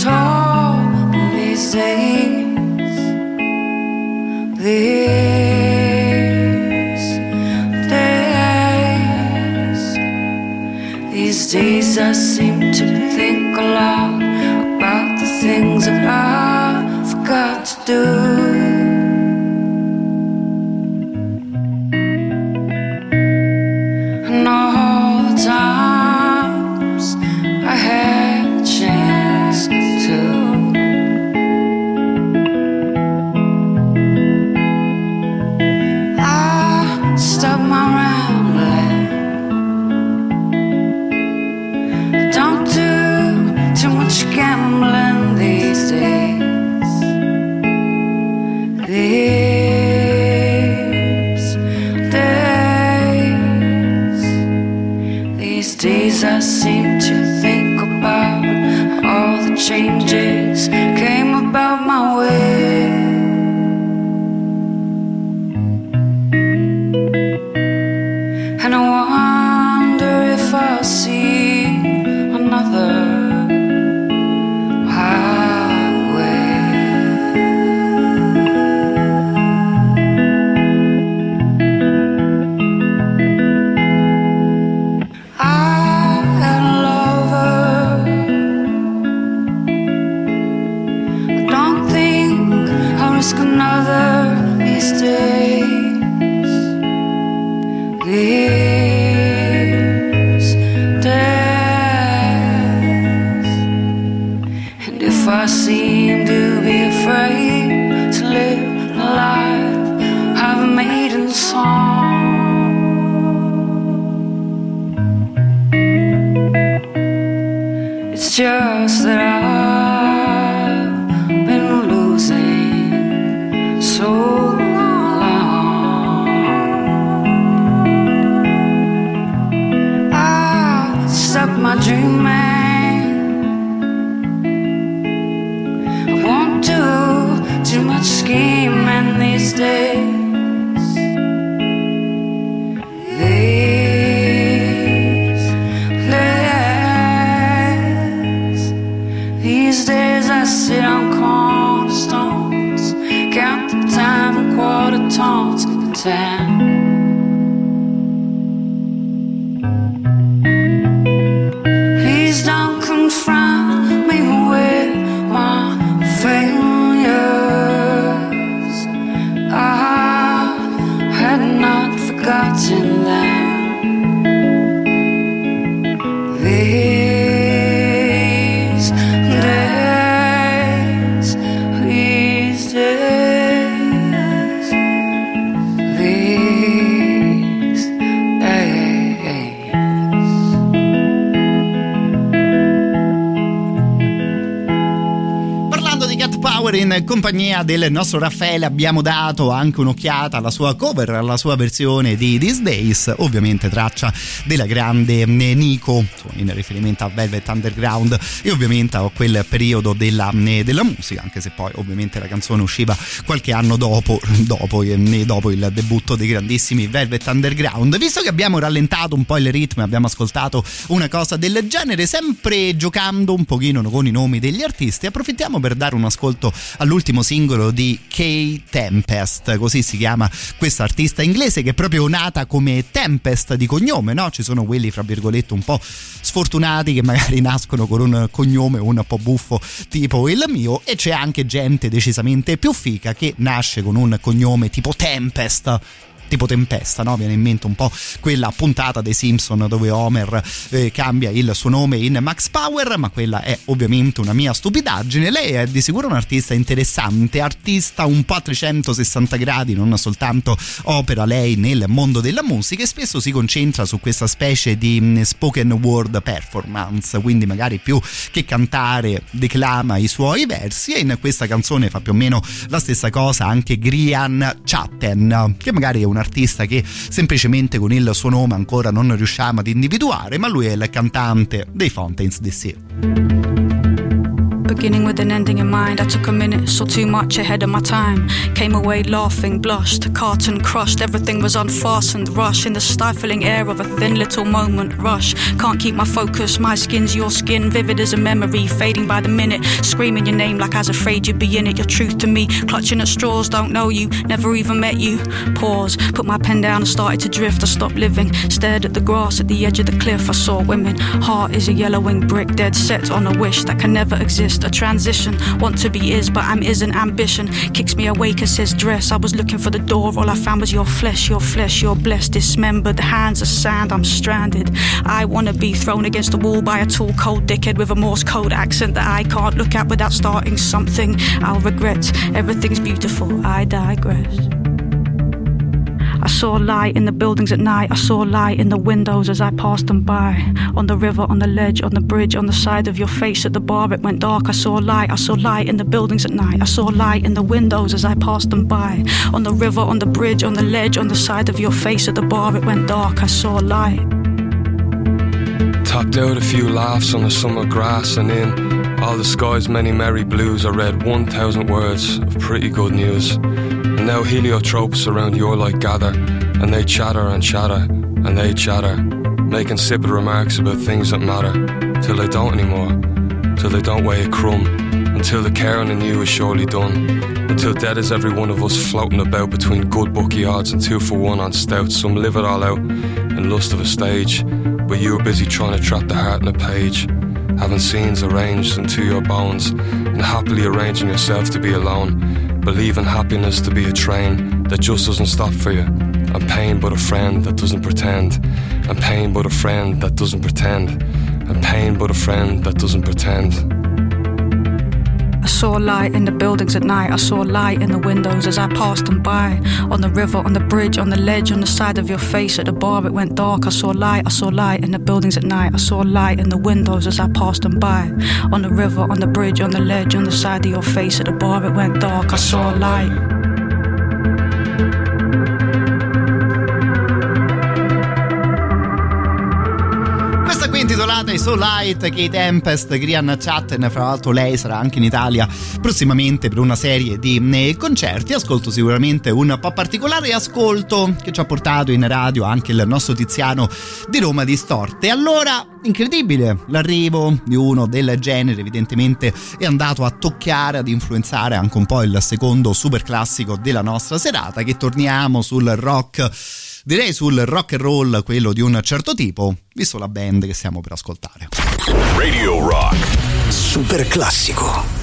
Talk these days, these days, these days I seem to think a lot about the things that I forgot to do. Changes came about my way. And I wonder if I'll see another highway. I had a lover, another these days, these days, It's just that I've been losing so long. I stopped my dreaming. I won't do too much scheming these days. Please don't confront me with my failures. I had not forgotten them. These days, these days. In compagnia del nostro Raffaele abbiamo dato anche un'occhiata alla sua cover, alla sua versione di These Days, ovviamente traccia della grande Nico, in riferimento a Velvet Underground e ovviamente a quel periodo della, della musica, anche se poi ovviamente la canzone usciva qualche anno dopo, dopo, dopo il debutto dei grandissimi Velvet Underground. Visto che abbiamo rallentato un po' il ritmo e abbiamo ascoltato una cosa del genere, sempre giocando un pochino con i nomi degli artisti, approfittiamo per dare un ascolto all'ultimo singolo di Kae Tempest, così si chiama questa artista inglese che è proprio nata come Tempest di cognome, no? Ci sono quelli fra virgolette un po' sfortunati che magari nascono con un cognome un po' buffo tipo il mio, e c'è anche gente decisamente più fica che nasce con un cognome tipo Tempest, tipo Tempesta, no? Viene in mente un po' quella puntata dei Simpson dove Homer eh, cambia il suo nome in Max Power, ma quella è ovviamente una mia stupidaggine. Lei è di sicuro un'artista interessante, artista un po' a trecentosessanta gradi, non soltanto opera lei nel mondo della musica e spesso si concentra su questa specie di spoken word performance, quindi magari più che cantare declama i suoi versi, e in questa canzone fa più o meno la stessa cosa anche Grian Chatten, che magari è un artista che semplicemente con il suo nome ancora non riusciamo ad individuare, ma lui è il cantante dei Fontaines D C. Beginning with an ending in mind, I took a minute, saw too much ahead of my time. Came away laughing, blushed, carton crushed, everything was unfastened, rush in the stifling air of a thin little moment, rush. Can't keep my focus, my skin's your skin, vivid as a memory, fading by the minute. Screaming your name like I was afraid you'd be in it, your truth to me, clutching at straws, don't know you, never even met you. Pause, put my pen down and started to drift, I stopped living, stared at the grass at the edge of the cliff, I saw women. Heart is a yellowing brick, dead set on a wish that can never exist. A transition, want to be is, but I'm isn't. Ambition kicks me awake and says dress. I was looking for the door, all I found was your flesh, your flesh, your blessed, dismembered hands of sand. I'm stranded. I wanna be thrown against the wall by a tall, cold dickhead with a Morse code accent that I can't look at without starting something. I'll regret. Everything's beautiful. I digress. I saw light in the buildings at night, I saw light in the windows as I passed them by. On the river, on the ledge, on the bridge, on the side of your face at the bar, it went dark. I saw light, I saw light in the buildings at night, I saw light in the windows as I passed them by. On the river, on the bridge, on the ledge, on the side of your face at the bar, it went dark. I saw light. Tapped out a few laughs on the summer grass and in all the sky's many merry blues I read one thousand words of pretty good news. And now heliotropes around your light gather, and they chatter and chatter, and they chatter, make insipid remarks about things that matter, till they don't anymore, till they don't weigh a crumb, until the caring in you is surely done, until dead is every one of us floating about between good bookie odds and two for one on stout. Some live it all out in lust of a stage, but you were busy trying to trap the heart in a page, having scenes arranged into your bones, and happily arranging yourself to be alone. Believe in happiness to be a train that just doesn't stop for you, and pain but a friend that doesn't pretend, and pain but a friend that doesn't pretend, and pain but a friend that doesn't pretend. I saw light in the buildings at night. I saw light in the windows as I passed them by. On the river, on the bridge, on the ledge, on the side of your face. At the bar it went dark. I saw light, I saw light in the buildings at night. I saw light in the windows as I passed them by. On the river, on the bridge, on the ledge, on the side of your face. At the bar it went dark. I saw light. Intitolata I Saw Light, Kae Tempest, Grian Chatten. Fra l'altro lei sarà anche in Italia prossimamente per una serie di concerti. Ascolto sicuramente un po' particolare, ascolto che ci ha portato in radio anche il nostro Tiziano di Roma Distorta. E allora, incredibile l'arrivo di uno del genere, evidentemente è andato a toccare, ad influenzare anche un po' il secondo super classico della nostra serata, che torniamo sul rock, direi sul rock and roll, quello di un certo tipo, visto la band che stiamo per ascoltare. Radio Rock Super Classico.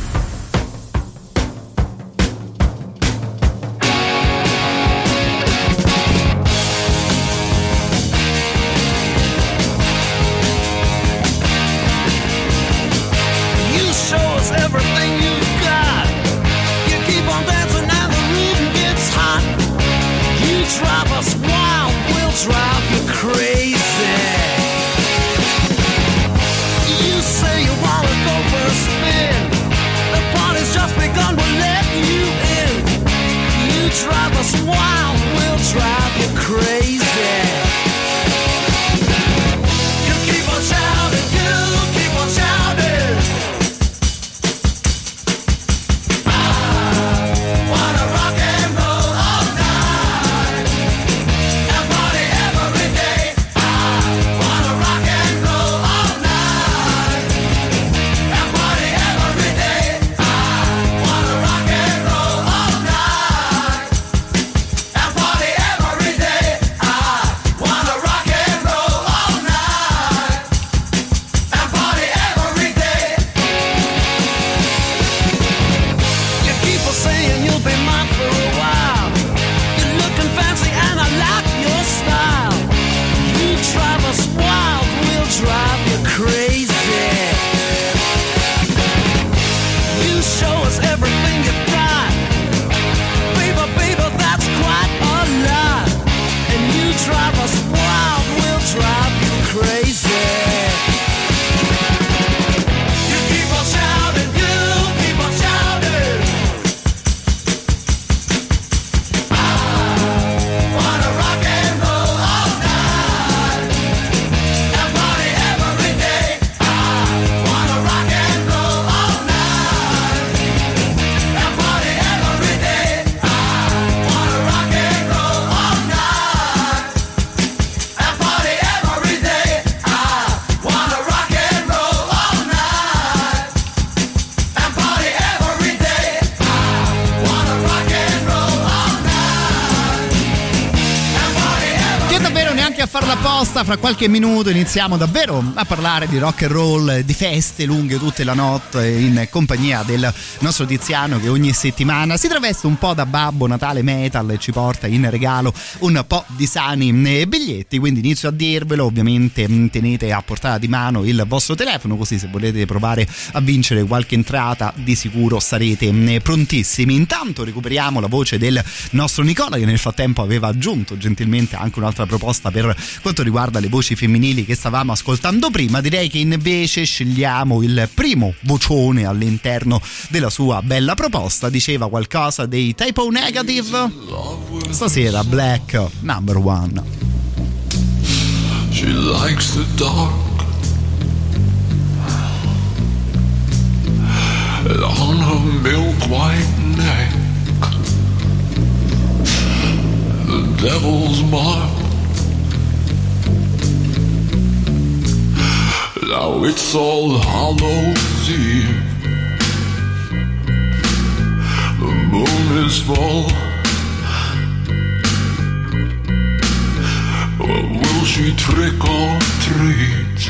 Fra qualche minuto iniziamo davvero a parlare di rock and roll, di feste lunghe tutta la notte, in compagnia del nostro Tiziano che ogni settimana si traveste un po' da Babbo Natale metal e ci porta in regalo un po' di sani biglietti. Quindi inizio a dirvelo, ovviamente tenete a portata di mano il vostro telefono, così se volete provare a vincere qualche entrata di sicuro sarete prontissimi. Intanto recuperiamo la voce del nostro Nicola, che nel frattempo aveva aggiunto gentilmente anche un'altra proposta per quanto riguarda le voci femminili che stavamo ascoltando prima. Direi che invece scegliamo il primo vocione all'interno della sua bella proposta. Diceva qualcosa dei Type O Negative, stasera Black Number One. She likes the dark and on her milk white neck the devil's mark. Now it's all Hallows Eve. The moon is full. Or will she trick or treat?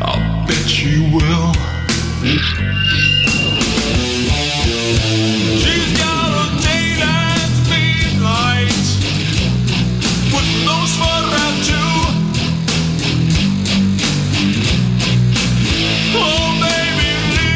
I bet she will. She's got a daylight, midnight, with nose for a two. Oh, baby,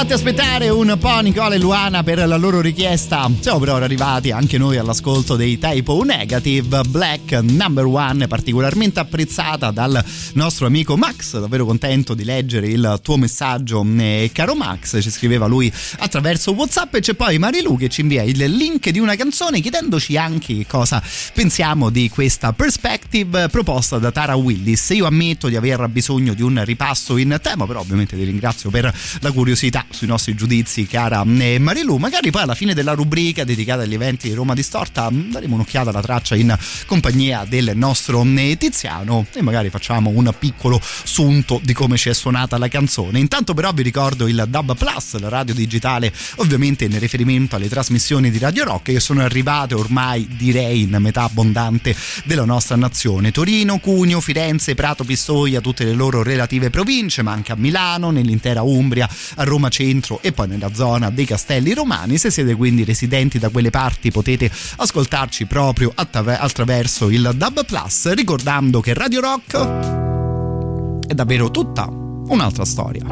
fatti aspettare un po' Nicola e Luana per la loro richiesta. Siamo però arrivati anche noi all'ascolto dei Type O Negative, Black Number One, particolarmente apprezzata dal nostro amico Max. Davvero contento di leggere il tuo messaggio, eh, caro Max, ci scriveva lui attraverso WhatsApp. E c'è poi Marilu che ci invia il link di una canzone chiedendoci anche cosa pensiamo di questa Perspective proposta da Tara Willis. Io ammetto di aver bisogno di un ripasso in tema, però ovviamente ti ringrazio per la curiosità sui nostri giudizi, cara Marilu. Magari poi alla fine della rubrica dedicata agli eventi di Roma Distorta daremo un'occhiata alla traccia in compagnia del nostro Tiziano e magari facciamo un piccolo sunto di come ci è suonata la canzone. Intanto però vi ricordo il Dub Plus, la radio digitale ovviamente in riferimento alle trasmissioni di Radio Rock, che sono arrivate ormai direi in metà abbondante della nostra nazione: Torino, Cuneo, Firenze, Prato, Pistoia, tutte le loro relative province, ma anche a Milano, nell'intera Umbria, a Roma Centro e poi nella zona dei Castelli Romani. Se siete quindi residenti da quelle parti potete ascoltarci proprio attraverso il Dub Plus, ricordando che Radio Rock è davvero tutta un'altra storia.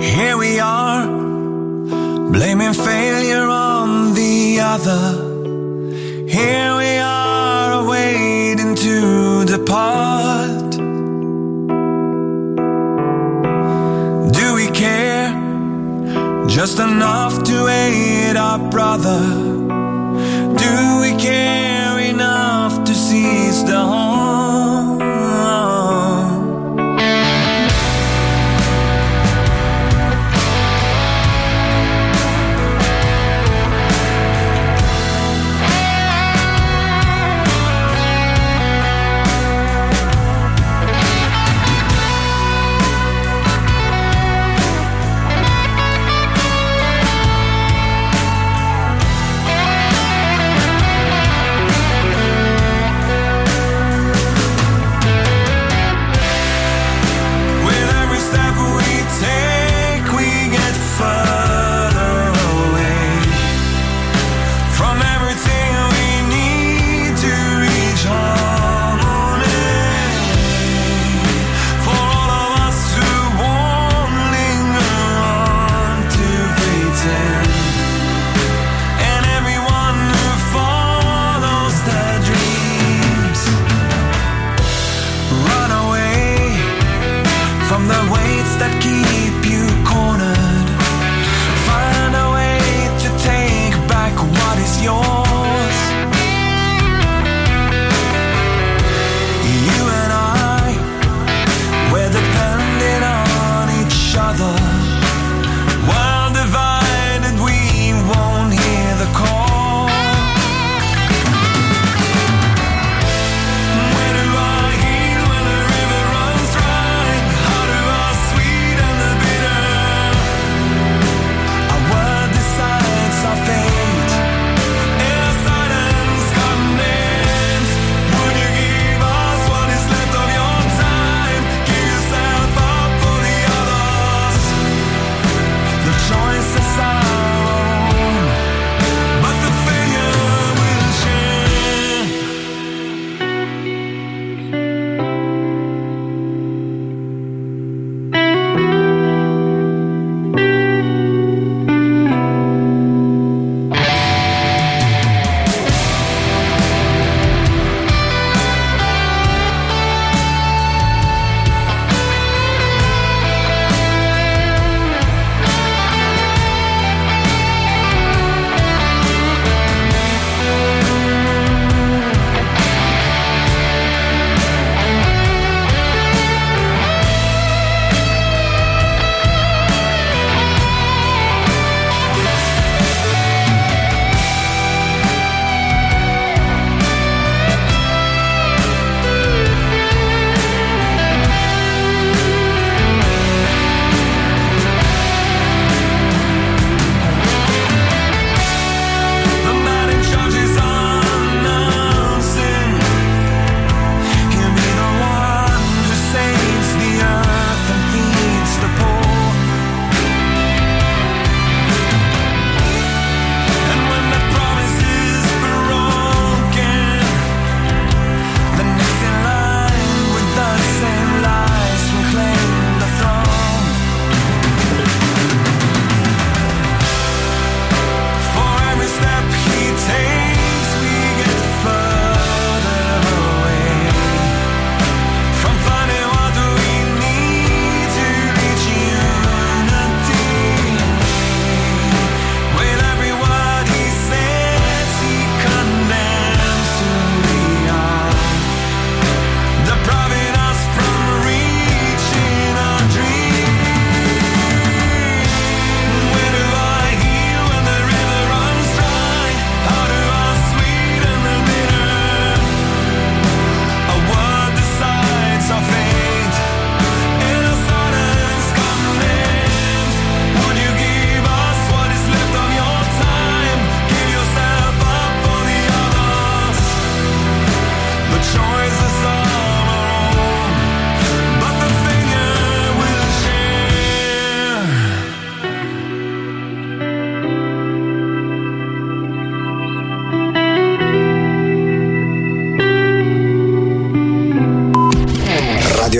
Here we are, blaming failure on the other. Here we are, waiting to depart. Do we care? Just enough to aid our brother. Do we care enough to seize the home?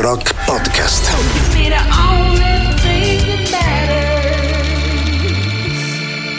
Rock Podcast.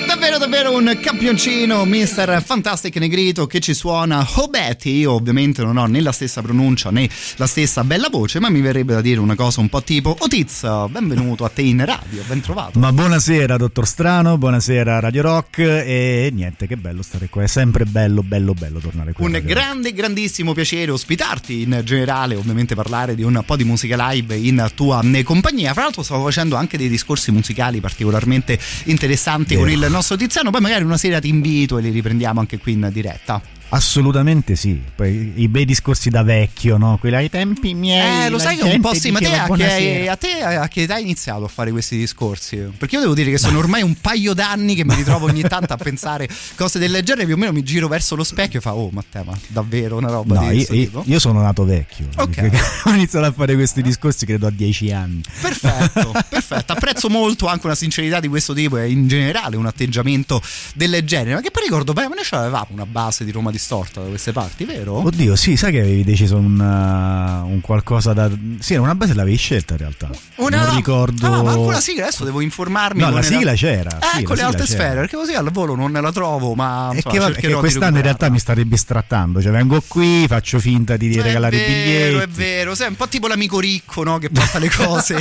Davvero davvero un campioncino, mister Fantastic Negrito, che ci suona Oh Betty. Io ovviamente non ho né la stessa pronuncia né la stessa bella voce, ma mi verrebbe da dire una cosa un po' tipo Otiz, benvenuto a te in radio, ben trovato. Ma buonasera dottor Strano, buonasera Radio Rock, e niente, che bello stare qua, è sempre bello bello bello tornare qui. Un grande Rock. Grandissimo piacere ospitarti in generale, ovviamente parlare di un po' di musica live in tua compagnia. Fra l'altro stavo facendo anche dei discorsi musicali particolarmente interessanti, yeah, con il nostro Tiziano, poi magari una sera ti invito e li riprendiamo anche qui in diretta. Assolutamente sì, poi i bei discorsi da vecchio, no? Quelli ai tempi miei. Eh, lo sai che un po' sì, ma te a che, a te a che età hai iniziato a fare questi discorsi? Perché io devo dire che sono ormai un paio d'anni che mi ritrovo ogni tanto a pensare cose del genere, più o meno mi giro verso lo specchio e fa oh Matteo, ma davvero una roba no, di questo io, tipo? Io sono nato vecchio, okay. Ho iniziato a fare questi discorsi credo a dieci anni. Perfetto, perfetto, apprezzo molto anche una sincerità di questo tipo e in generale un atteggiamento del genere, ma che poi ricordo beh, ma noi ce l'avevamo una base di Roma Distorta da queste parti, vero? Oddio, sì, sai che avevi deciso una, un qualcosa da... Sì, era una base l'avevi scelta in realtà. Una... Non ricordo... Ah, ma anche una sigla, adesso devo informarmi. No, la sigla la... c'era. Eh, sì, con le alte sfere, perché così al volo non la trovo, ma... E che, che quest'anno in realtà mi starebbe strattando, cioè vengo qui, faccio finta di regalare i biglietti. È vero, sei un po' tipo l'amico ricco, no? Che porta le cose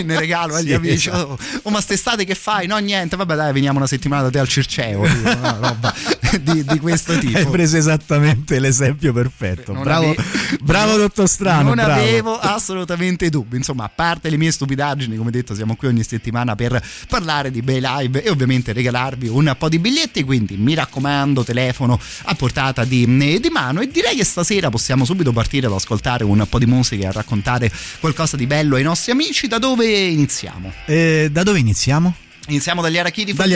in regalo agli sì, amici. Esatto. Oh, ma st'estate che fai? No, niente, vabbè dai, veniamo una settimana da te al Circeo, tipo, una roba di, di questo tipo. È esattamente l'esempio perfetto. Non bravo, ave... bravo dottor Strano. Non bravo. Avevo assolutamente dubbi. Insomma, a parte le mie stupidaggini, come detto, siamo qui ogni settimana per parlare di bei live e ovviamente regalarvi un po' di biglietti. Quindi mi raccomando, telefono a portata di, di mano. E direi che stasera possiamo subito partire ad ascoltare un po' di musica e a raccontare qualcosa di bello ai nostri amici. Da dove iniziamo? Eh, da dove iniziamo? Iniziamo dagli Harakiri for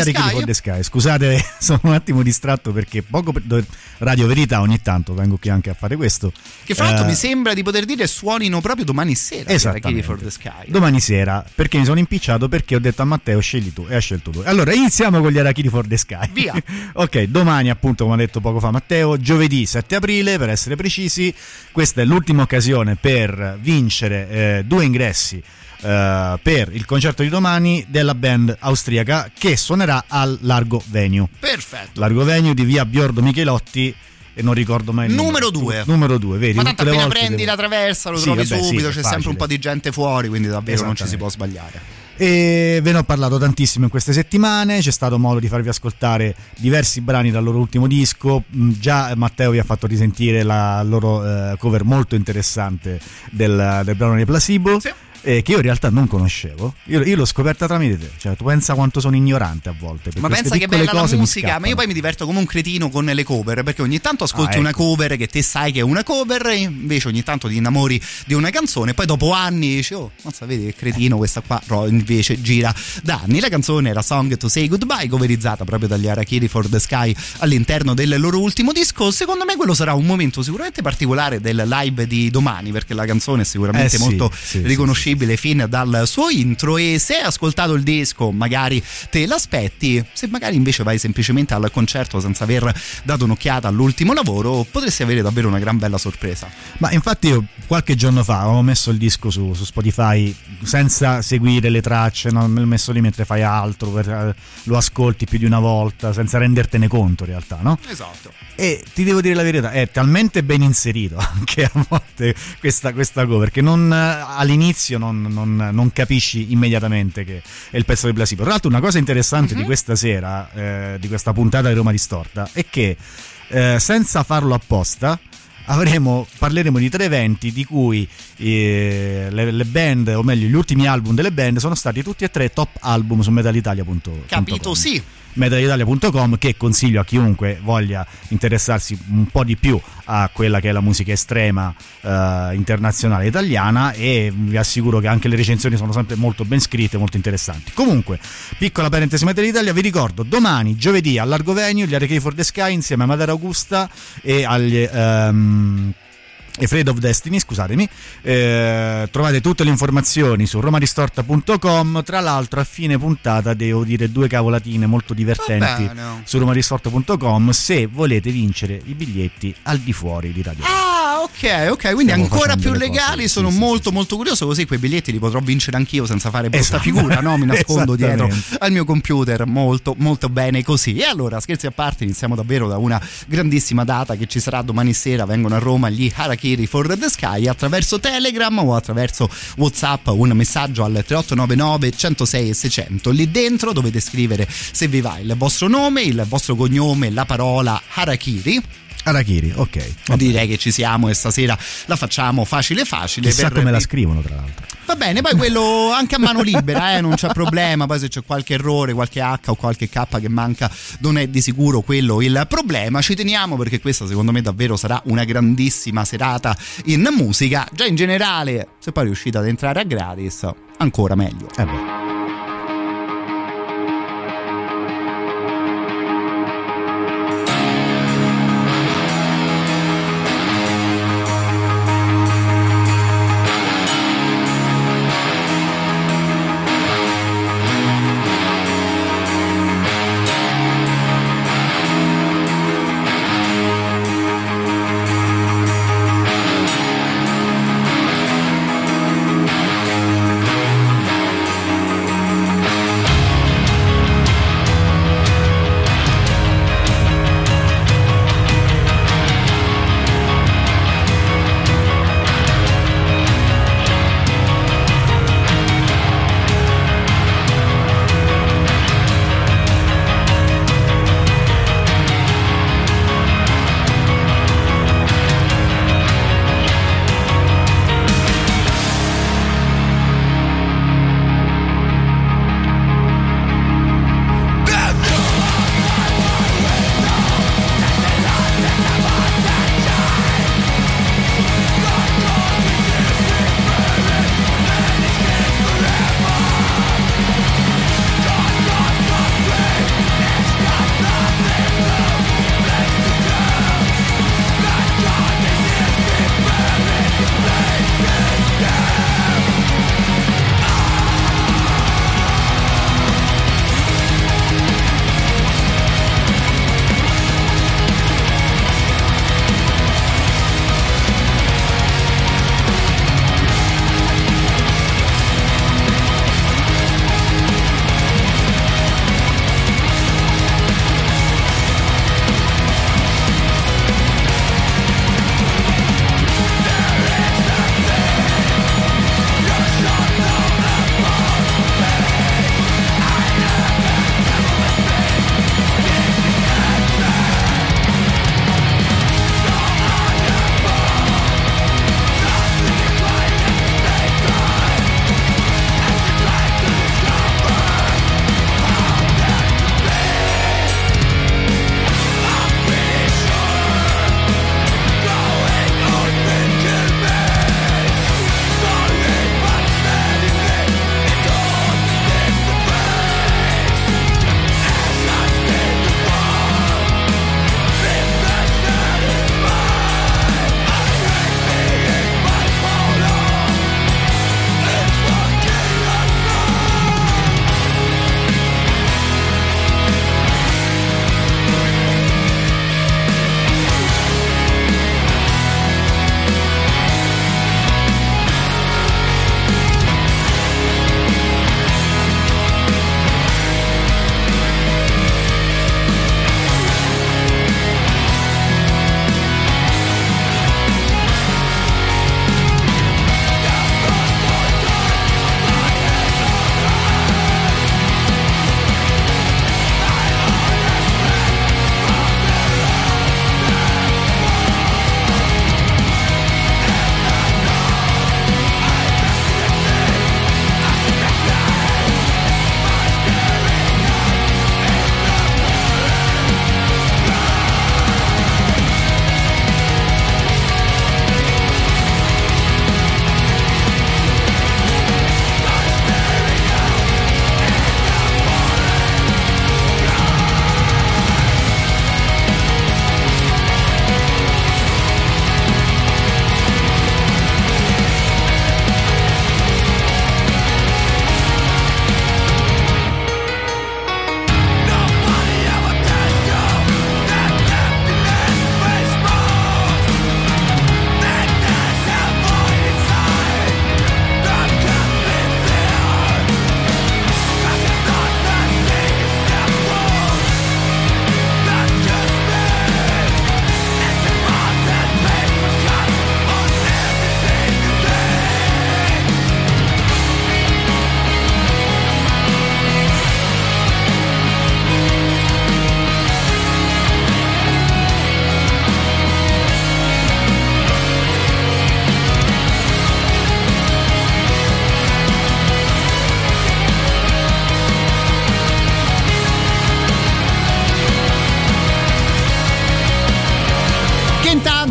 the Sky. Scusate, sono un attimo distratto perché poco per... Radio Verità ogni tanto vengo qui anche a fare questo. Che fra l'altro eh... mi sembra di poter dire suonino proprio domani sera. Harakiri for the Sky. Domani sera, perché mi sono impicciato, perché ho detto a Matteo scegli tu e ha scelto tu. Allora iniziamo con gli Harakiri for the Sky. Via. Ok, domani appunto, come ha detto poco fa Matteo, giovedì sette aprile per essere precisi. Questa è l'ultima occasione per vincere eh, due ingressi Uh, per il concerto di domani della band austriaca che suonerà al Largo Venue. Perfetto. Largo Venue di via Biordo Michelotti e non ricordo mai il numero due. Numero due, vedi? Ma tanto appena prendi devo... la traversa lo sì, trovi vabbè, subito, sì, c'è facile. Sempre un po' di gente fuori, quindi davvero non ci si può sbagliare. E ve ne ho parlato tantissimo in queste settimane, c'è stato modo di farvi ascoltare diversi brani dal loro ultimo disco, già Matteo vi ha fatto risentire la loro eh, cover molto interessante del, del brano di Placebo. Sì. Eh, che io in realtà non conoscevo, io, io l'ho scoperta tramite te, cioè tu pensa quanto sono ignorante a volte, ma pensa che bella la musica, ma io poi mi diverto come un cretino con le cover, perché ogni tanto ascolti ah, ecco. una cover che te sai che è una cover e invece ogni tanto ti innamori di una canzone, poi dopo anni dici oh mazza, vedi che cretino, questa qua no, invece gira da anni. La canzone era Song to Say Goodbye, coverizzata proprio dagli Harakiri for the Sky all'interno del loro ultimo disco. Secondo me quello sarà un momento sicuramente particolare del live di domani, perché la canzone è sicuramente eh, molto sì, sì, riconosciuta fin dal suo intro, e se hai ascoltato il disco magari te l'aspetti, se magari invece vai semplicemente al concerto senza aver dato un'occhiata all'ultimo lavoro potresti avere davvero una gran bella sorpresa. Ma infatti io qualche giorno fa avevo messo il disco su, su Spotify senza seguire le tracce, no? Me l'ho messo lì mentre fai altro, per, lo ascolti più di una volta senza rendertene conto in realtà, no? Esatto. E ti devo dire la verità, è talmente ben inserito anche a volte questa, questa cover che non, all'inizio Non, non, non capisci immediatamente che è il pezzo di Placebo. Tra l'altro una cosa interessante mm-hmm. di questa sera eh, di questa puntata di Roma Distorta è che eh, senza farlo apposta avremo, parleremo di tre eventi di cui eh, le, le band, o meglio gli ultimi album delle band sono stati tutti e tre top album su metalitalia punto com. Capito, sì. metalitalia punto com, che consiglio a chiunque voglia interessarsi un po' di più a quella che è la musica estrema eh, internazionale italiana, e vi assicuro che anche le recensioni sono sempre molto ben scritte, molto interessanti. Comunque, piccola parentesi, Metalitalia, vi ricordo domani, giovedì a Largo Venue gli Harakiri for the Sky insieme a Madara Augusta e agli um, Afraid of Destiny, scusatemi. Eh, trovate tutte le informazioni su romadistorta punto com. Tra l'altro a fine puntata devo dire due cavolatine molto divertenti su romadistorta punto com se volete vincere i biglietti al di fuori di Radio. Ah, ok, ok, ok, quindi stiamo ancora più legali, cose, sono sì, molto sì, molto curioso, così quei biglietti li potrò vincere anch'io senza fare brutta esatto. figura, no? Mi nascondo dietro al mio computer, molto molto bene così. E allora, scherzi a parte, iniziamo davvero da una grandissima data che ci sarà domani sera, vengono a Roma gli Harakiri for the Sky, attraverso Telegram o attraverso WhatsApp un messaggio al tre otto nove nove centosei e seicento, lì dentro dovete scrivere se vi va il vostro nome, il vostro cognome, la parola Harakiri. Harakiri, ok. Vabbè. Direi che ci siamo e stasera la facciamo facile facile. Chissà per... come la scrivono, tra l'altro. Va bene, poi quello anche a mano libera, eh, non c'è problema. Poi se c'è qualche errore, qualche H o qualche K che manca, non è di sicuro quello il problema. Ci teniamo perché questa secondo me davvero sarà una grandissima serata in musica. Già in generale, se poi riuscite ad entrare a gratis, ancora meglio. Eh beh.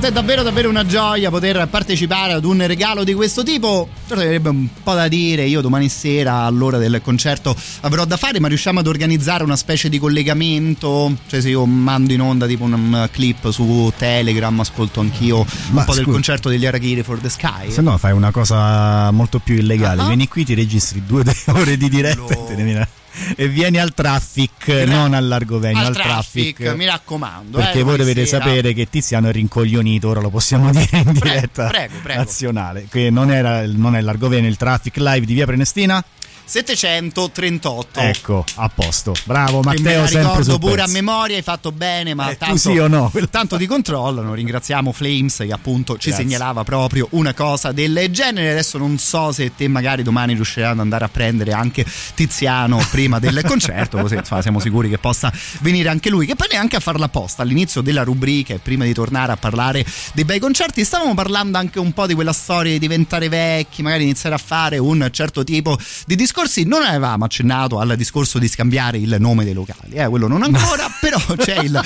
Veramente è davvero davvero una gioia poter partecipare ad un regalo di questo tipo. Certo, avrebbe un po' da dire, io domani sera all'ora del concerto avrò da fare, ma riusciamo ad organizzare una specie di collegamento, cioè se io mando in onda tipo un clip su Telegram, ascolto anch'io un ma po' scu- del concerto degli Harakiri for the Sky. Se no fai una cosa molto più illegale, uh-huh. vieni qui, ti registri due ore di diretta Lo... e te ne vieni... e vieni al Traffic, eh, non al Largo Venue, al, al Traffic, traffic, mi raccomando, perché eh, voi dovete sera. sapere che Tiziano è rincoglionito, ora lo possiamo dire in prego, diretta prego, prego. nazionale, che non era non è Largo Venue, il Traffic Live di Via Prenestina settecentotrentotto. Ecco, a posto. Bravo Matteo, me la sempre sul pure pezzo. A memoria, hai fatto bene, ma eh, tanto sì o no? Tanto ti controllano. Ringraziamo Flames che appunto ci Grazie. segnalava proprio una cosa del genere. Adesso non so se te magari domani riuscirai ad andare a prendere anche Tiziano prima del concerto, così siamo sicuri che possa venire anche lui, che poi neanche a farla apposta all'inizio della rubrica e prima di tornare a parlare dei bei concerti stavamo parlando anche un po' di quella storia di diventare vecchi, magari iniziare a fare un certo tipo di discorso. Non avevamo accennato al discorso di scambiare il nome dei locali, eh, quello non ancora, però c'è il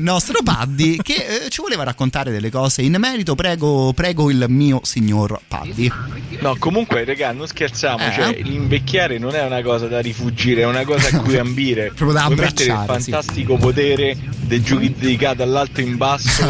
nostro Paddy che eh, ci voleva raccontare delle cose in merito. Prego, prego il mio signor Paddy. No, comunque regà, non scherziamo, eh. cioè l'invecchiare non è una cosa da rifuggire, è una cosa a cui ambire. Proprio da abbracciare. Puoi mettere il fantastico sì. potere del giudicato dall'alto in basso,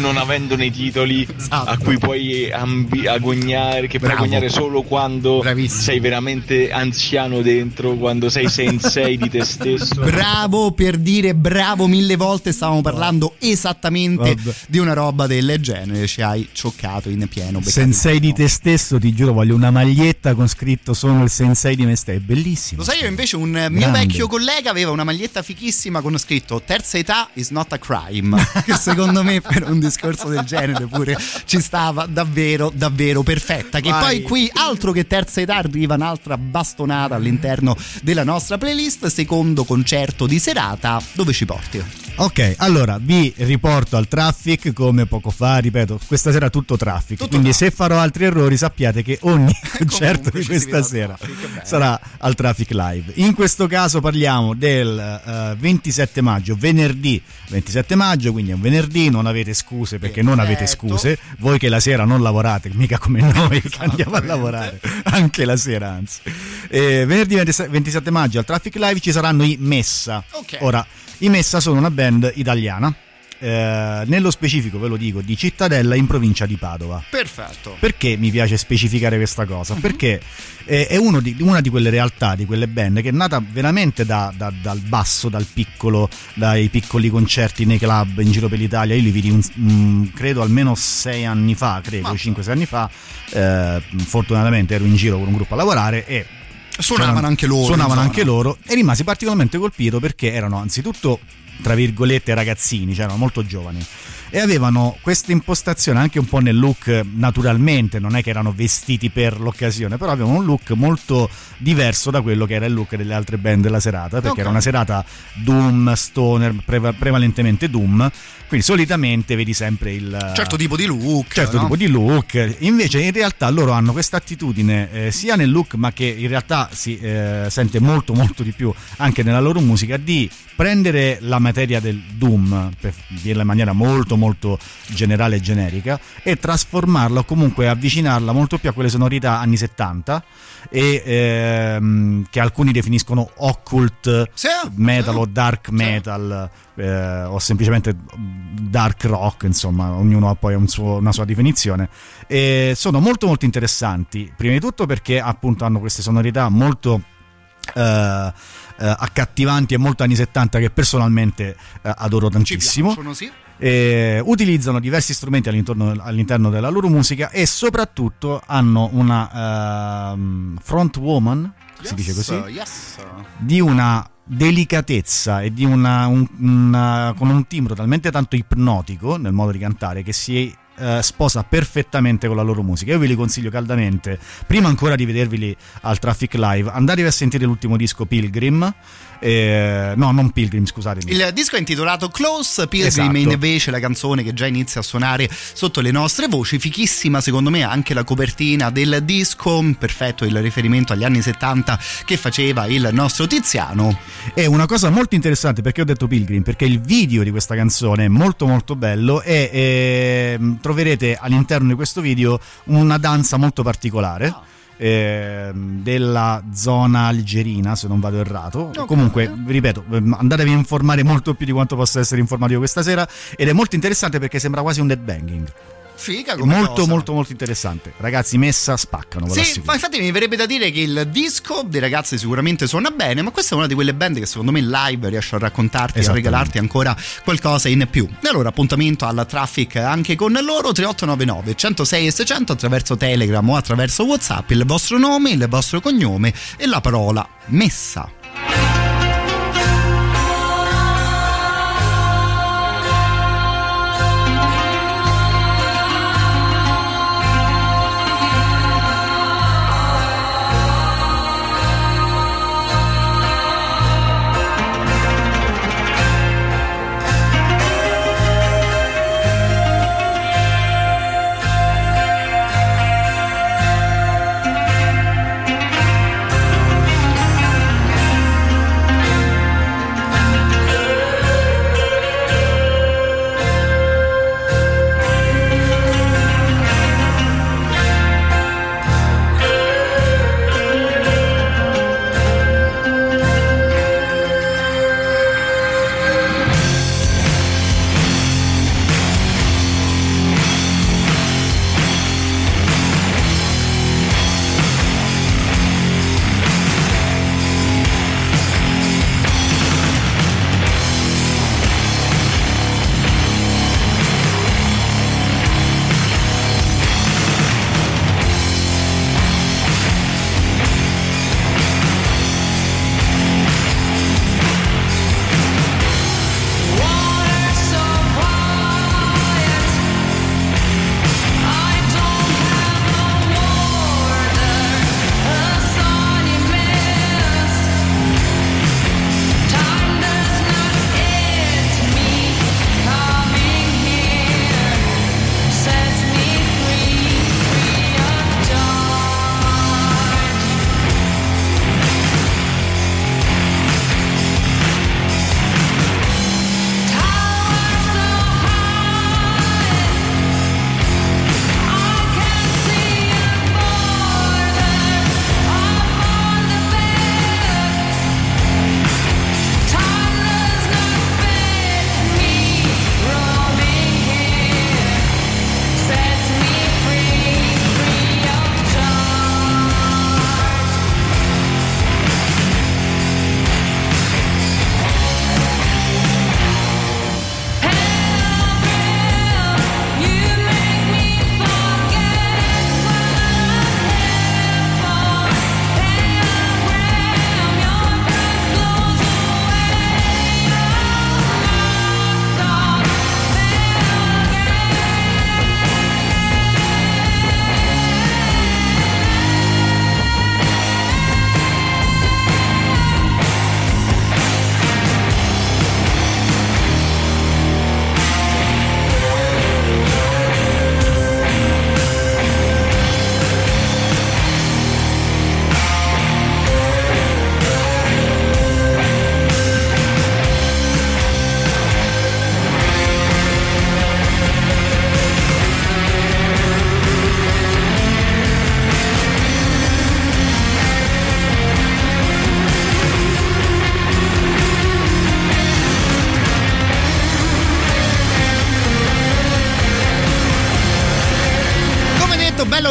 non avendone i titoli, esatto. a cui puoi ambi- agognare, che puoi agognare solo quando Bravissimo. sei veramente anziano dentro, quando sei sensei di te stesso. Bravo, per dire bravo mille volte, stavamo parlando esattamente Vabbè. di una roba del genere, ci hai cioccato in pieno. Sensei di te stesso, ti giuro, voglio una maglietta con scritto sono il sensei di me stesso, è bellissimo. Lo sai, io invece un Grande. mio vecchio collega aveva una maglietta fichissima con scritto terza età is not a crime, che secondo me per un discorso del genere pure ci stava davvero davvero perfetta, che Vai. poi qui altro che terza età arriva un'altra bastonata all'interno della nostra playlist. Secondo concerto di serata, dove ci porti? Ok, allora vi riporto al Traffic come poco fa, ripeto, questa sera tutto Traffic, tutto quindi no. se farò altri errori sappiate che ogni concerto di questa sera al sarà al Traffic Live. In questo caso parliamo del uh, ventisette maggio, venerdì ventisette maggio, quindi è un venerdì, non avete scuse perché Perfetto. non avete scuse, voi che la sera non lavorate, mica come noi che andiamo a lavorare anche la sera, anzi. Eh, venerdì ventisette maggio al Traffic Live ci saranno i Messa. okay. Ora, i Messa sono una band italiana, eh, nello specifico ve lo dico di Cittadella in provincia di Padova. Perfetto. Perché mi piace specificare questa cosa? Uh-huh. Perché eh, è uno di, una di quelle realtà, di quelle band che è nata veramente da, da, dal basso, dal piccolo, dai piccoli concerti nei club in giro per l'Italia. Io li vidi un, mh, credo almeno sei anni fa, credo cinque sei anni fa, eh, fortunatamente ero in giro con un gruppo a lavorare e Suonavano cioè, anche loro Suonavano anche loro e rimasi particolarmente colpito perché erano anzitutto, tra virgolette, ragazzini, cioè erano molto giovani e avevano questa impostazione anche un po' nel look, naturalmente non è che erano vestiti per l'occasione, però avevano un look molto diverso da quello che era il look delle altre band della serata, perché okay. era una serata doom, stoner, pre- prevalentemente doom, quindi solitamente vedi sempre il certo tipo di look, certo no? tipo di look, invece in realtà loro hanno questa attitudine eh, sia nel look ma che in realtà si eh, sente molto molto di più anche nella loro musica, di prendere la materia del doom per dirla in maniera molto molto generale e generica e trasformarla o comunque avvicinarla molto più a quelle sonorità anni settanta e ehm, che alcuni definiscono occult sì. metal o dark metal sì. eh, o semplicemente dark rock, insomma ognuno ha poi un suo, una sua definizione, e sono molto molto interessanti prima di tutto perché appunto hanno queste sonorità molto eh, accattivanti e molto anni settanta che personalmente eh, adoro tantissimo. Ci piacciono, sì. Eh, utilizzano diversi strumenti all'interno, all'interno della loro musica e soprattutto hanno una uh, front woman, yes, si dice così, yes. di una delicatezza e di una, un, una con un timbro talmente tanto ipnotico nel modo di cantare che si eh, sposa perfettamente con la loro musica. Io ve li consiglio caldamente, prima ancora di vederveli al Traffic Live, andatevi a sentire l'ultimo disco Pilgrim. Eh, no, non Pilgrim, scusatemi. Il disco è intitolato Close Pilgrim, esatto. Invece la canzone che già inizia a suonare sotto le nostre voci, fichissima secondo me anche la copertina del disco, perfetto il riferimento agli anni settanta che faceva il nostro Tiziano. È una cosa molto interessante, perché ho detto Pilgrim, perché il video di questa canzone è molto molto bello e eh, troverete all'interno di questo video una danza molto particolare. Ah. Eh, della zona algerina, se non vado errato. Okay. Comunque, ripeto, andatevi a informare molto più di quanto possa essere informato io questa sera, ed è molto interessante perché sembra quasi un headbanging. Figa come molto cosa. molto molto interessante, ragazzi. Messa spaccano, sì, ma infatti mi verrebbe da dire che il disco dei ragazzi sicuramente suona bene, ma questa è una di quelle band che secondo me live riesce a raccontarti e a regalarti ancora qualcosa in più. E allora appuntamento alla Traffic anche con loro. Tre otto nove nove, centosei e seicento attraverso Telegram o attraverso WhatsApp, il vostro nome, il vostro cognome e la parola Messa.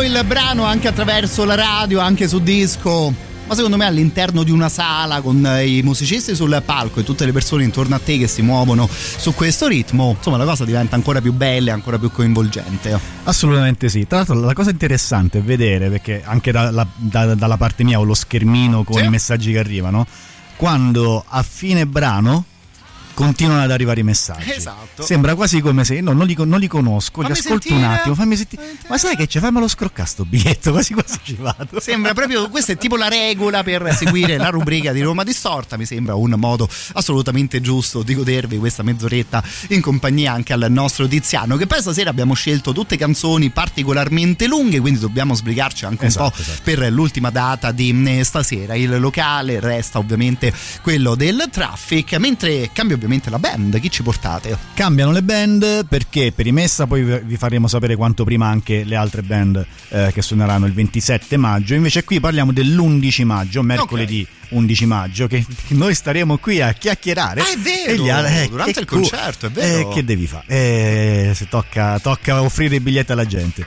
Il brano anche attraverso la radio, anche su disco, ma secondo me all'interno di una sala con i musicisti sul palco e tutte le persone intorno a te che si muovono su questo ritmo, insomma la cosa diventa ancora più bella e ancora più coinvolgente. Assolutamente sì, tra l'altro la cosa interessante è vedere, perché anche dalla, da, dalla parte mia ho lo schermino con sì. i messaggi che arrivano, quando a fine brano continuano ad arrivare i messaggi. Esatto. Sembra quasi come se no, non li, non li conosco, fammi li ascolto sentire, un attimo, fammi sentire. Ma sai che c'è? Fammelo scroccare sto biglietto, quasi quasi ci vado. Sembra proprio, questa è tipo la regola per seguire la rubrica di Roma Distorta. Mi sembra un modo assolutamente giusto di godervi questa mezz'oretta in compagnia anche al nostro Tiziano, che poi stasera abbiamo scelto tutte canzoni particolarmente lunghe, quindi dobbiamo sbrigarci anche esatto, un po' esatto. per l'ultima data di stasera. Il locale resta ovviamente quello del Traffic, mentre cambia ovviamente la band. Chi ci portate? Cambiano le band perché per i Messa poi vi faremo sapere quanto prima anche le altre band eh, che suoneranno il ventisette maggio, invece qui parliamo dell'undici maggio, mercoledì okay. undici maggio, che noi staremo qui a chiacchierare. Ah, è vero, gli, eh, durante il concerto, è vero. Eh, che devi fare? Eh, se tocca, tocca offrire i biglietti alla gente.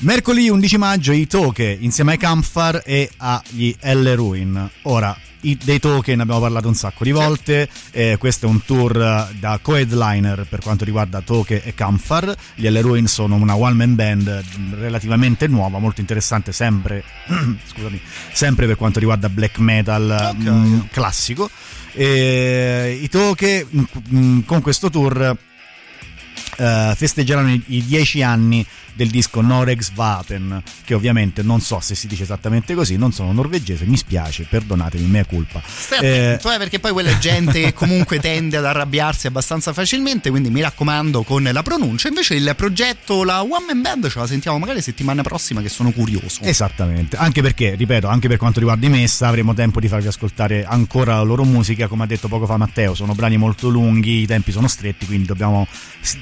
Mercoledì undici maggio i Taake insieme ai Kampfar e agli L Ruin. Ora, i, dei Taake ne abbiamo parlato un sacco di volte, eh, questo è un tour da co-headliner per quanto riguarda Taake e Kampfar. Gli L Ruin sono una one man band relativamente nuova, molto interessante, sempre scusami, sempre per quanto riguarda black metal okay. mh, classico. E, i Taake con questo tour Uh, festeggeranno i, i dieci anni del disco Noregs Vapen, che ovviamente non so se si dice esattamente così, non sono norvegese, mi spiace, perdonatemi, mea culpa. Stai attento, eh, eh, perché poi quella gente che comunque tende ad arrabbiarsi abbastanza facilmente, quindi mi raccomando con la pronuncia. Invece il progetto, la One Man Band, ce la sentiamo magari settimana prossima, che sono curioso. Esattamente, anche perché, ripeto, anche per quanto riguarda i Messa avremo tempo di farvi ascoltare ancora la loro musica. Come ha detto poco fa Matteo, sono brani molto lunghi, i tempi sono stretti, quindi dobbiamo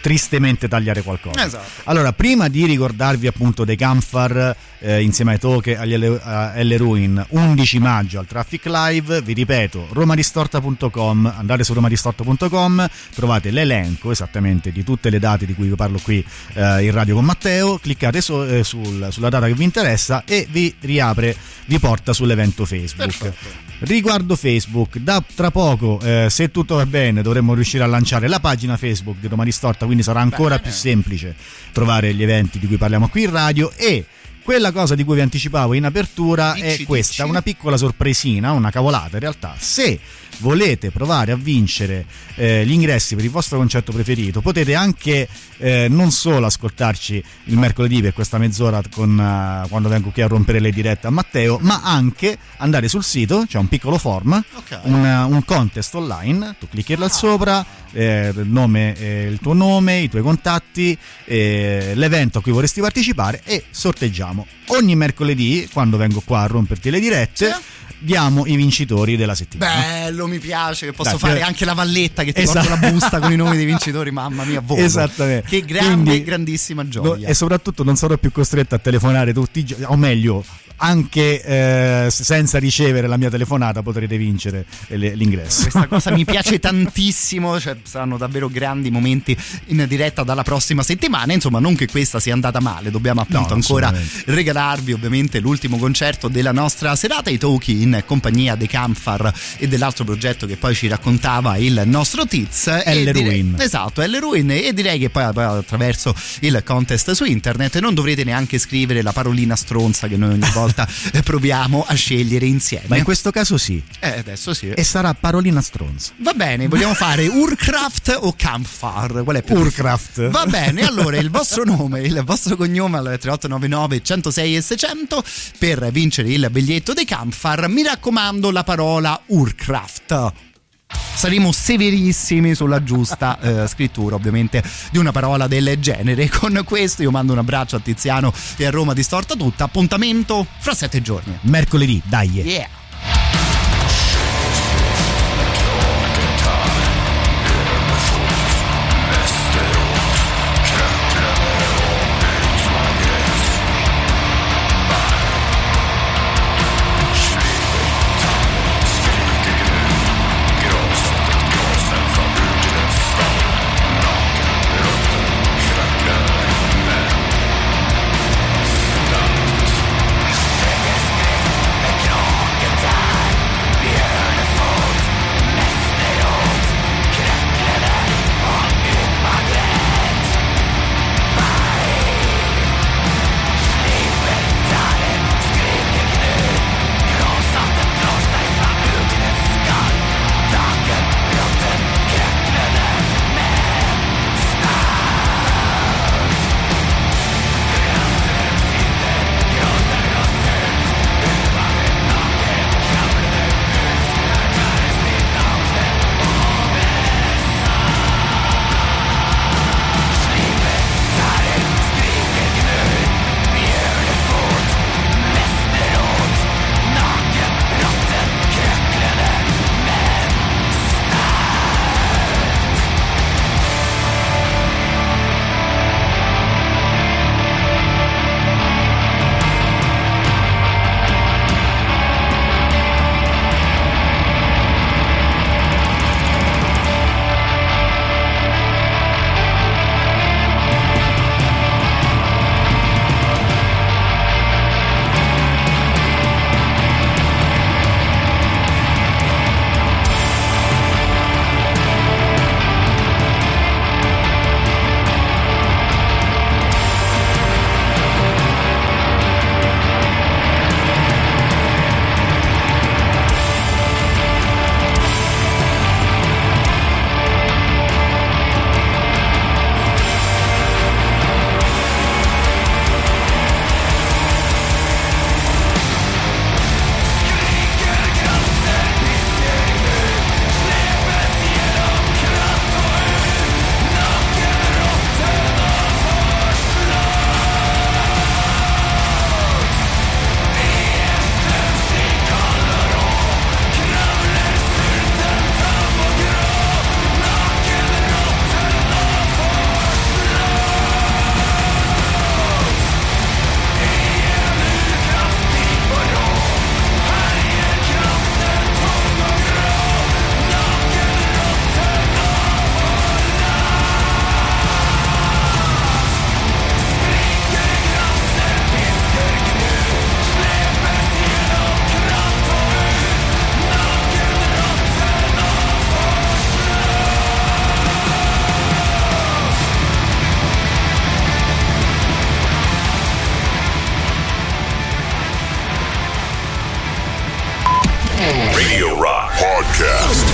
tristemente tagliare qualcosa. Esatto. Allora, prima di ricordarvi appunto dei Kampfar eh, insieme ai Taake, agli L Ruin, undici maggio al Traffic Live, vi ripeto romadistorta punto com, andate su romadistorta punto com, trovate l'elenco esattamente di tutte le date di cui vi parlo qui eh, in radio con Matteo, cliccate su, eh, sul, sulla data che vi interessa e vi riapre, vi porta sull'evento Facebook. Perfetto. Riguardo Facebook, da tra poco eh, se tutto va bene dovremmo riuscire a lanciare la pagina Facebook di Roma Distorta, quindi sarà ancora bene. Più semplice trovare gli eventi di cui parliamo qui in radio. E quella cosa di cui vi anticipavo in apertura dici, è questa, dici. Una piccola sorpresina, una cavolata in realtà. Se volete provare a vincere eh, gli ingressi per il vostro concerto preferito, potete anche eh, non solo ascoltarci il mercoledì per questa mezz'ora con, eh, quando vengo qui a rompere le dirette a Matteo, ma anche andare sul sito, c'è cioè un piccolo form okay. un, un contest online, tu clicchi ah. là sopra eh, nome, eh, il tuo nome, i tuoi contatti, eh, l'evento a cui vorresti partecipare, e sorteggiamo ogni mercoledì quando vengo qua a romperti le dirette sì. diamo i vincitori della settimana. Bello, mi piace, che posso Dai, fare anche la valletta che ti esatto. porto la busta con i nomi dei vincitori, mamma mia, voi. Esattamente. Che grande, quindi, grandissima gioia. No, e soprattutto non sarò più costretto a telefonare tutti i giorni, o meglio, anche eh, senza ricevere la mia telefonata potrete vincere le, l'ingresso. Questa cosa mi piace tantissimo, cioè, saranno davvero grandi momenti in diretta dalla prossima settimana. Insomma, non che questa sia andata male, dobbiamo appunto no, ancora regalarvi ovviamente l'ultimo concerto della nostra serata, i Taake in compagnia dei Kampfar e dell'altro progetto che poi ci raccontava il nostro Tiz, L Ruin. Dire- esatto, L Ruin. E direi che poi attraverso il contest su internet non dovrete neanche scrivere la parolina stronza che noi ogni volta proviamo a scegliere insieme, ma in questo caso sì eh, adesso sì e sarà parolina stronza. Va bene, vogliamo fare Urkraft o Kampfar? Qual è più Urkraft? Va bene, allora il vostro nome, il vostro cognome al tre otto nove nove uno zero sei e sei zero zero per vincere il biglietto dei Kampfar. Mi raccomando, la parola Urkraft. Saremo severissimi sulla giusta eh, scrittura ovviamente di una parola del genere. Con questo io mando un abbraccio a Tiziano e a Roma Distorta tutta. Appuntamento fra sette giorni, mercoledì, dai yeah. Radio Rock Podcast.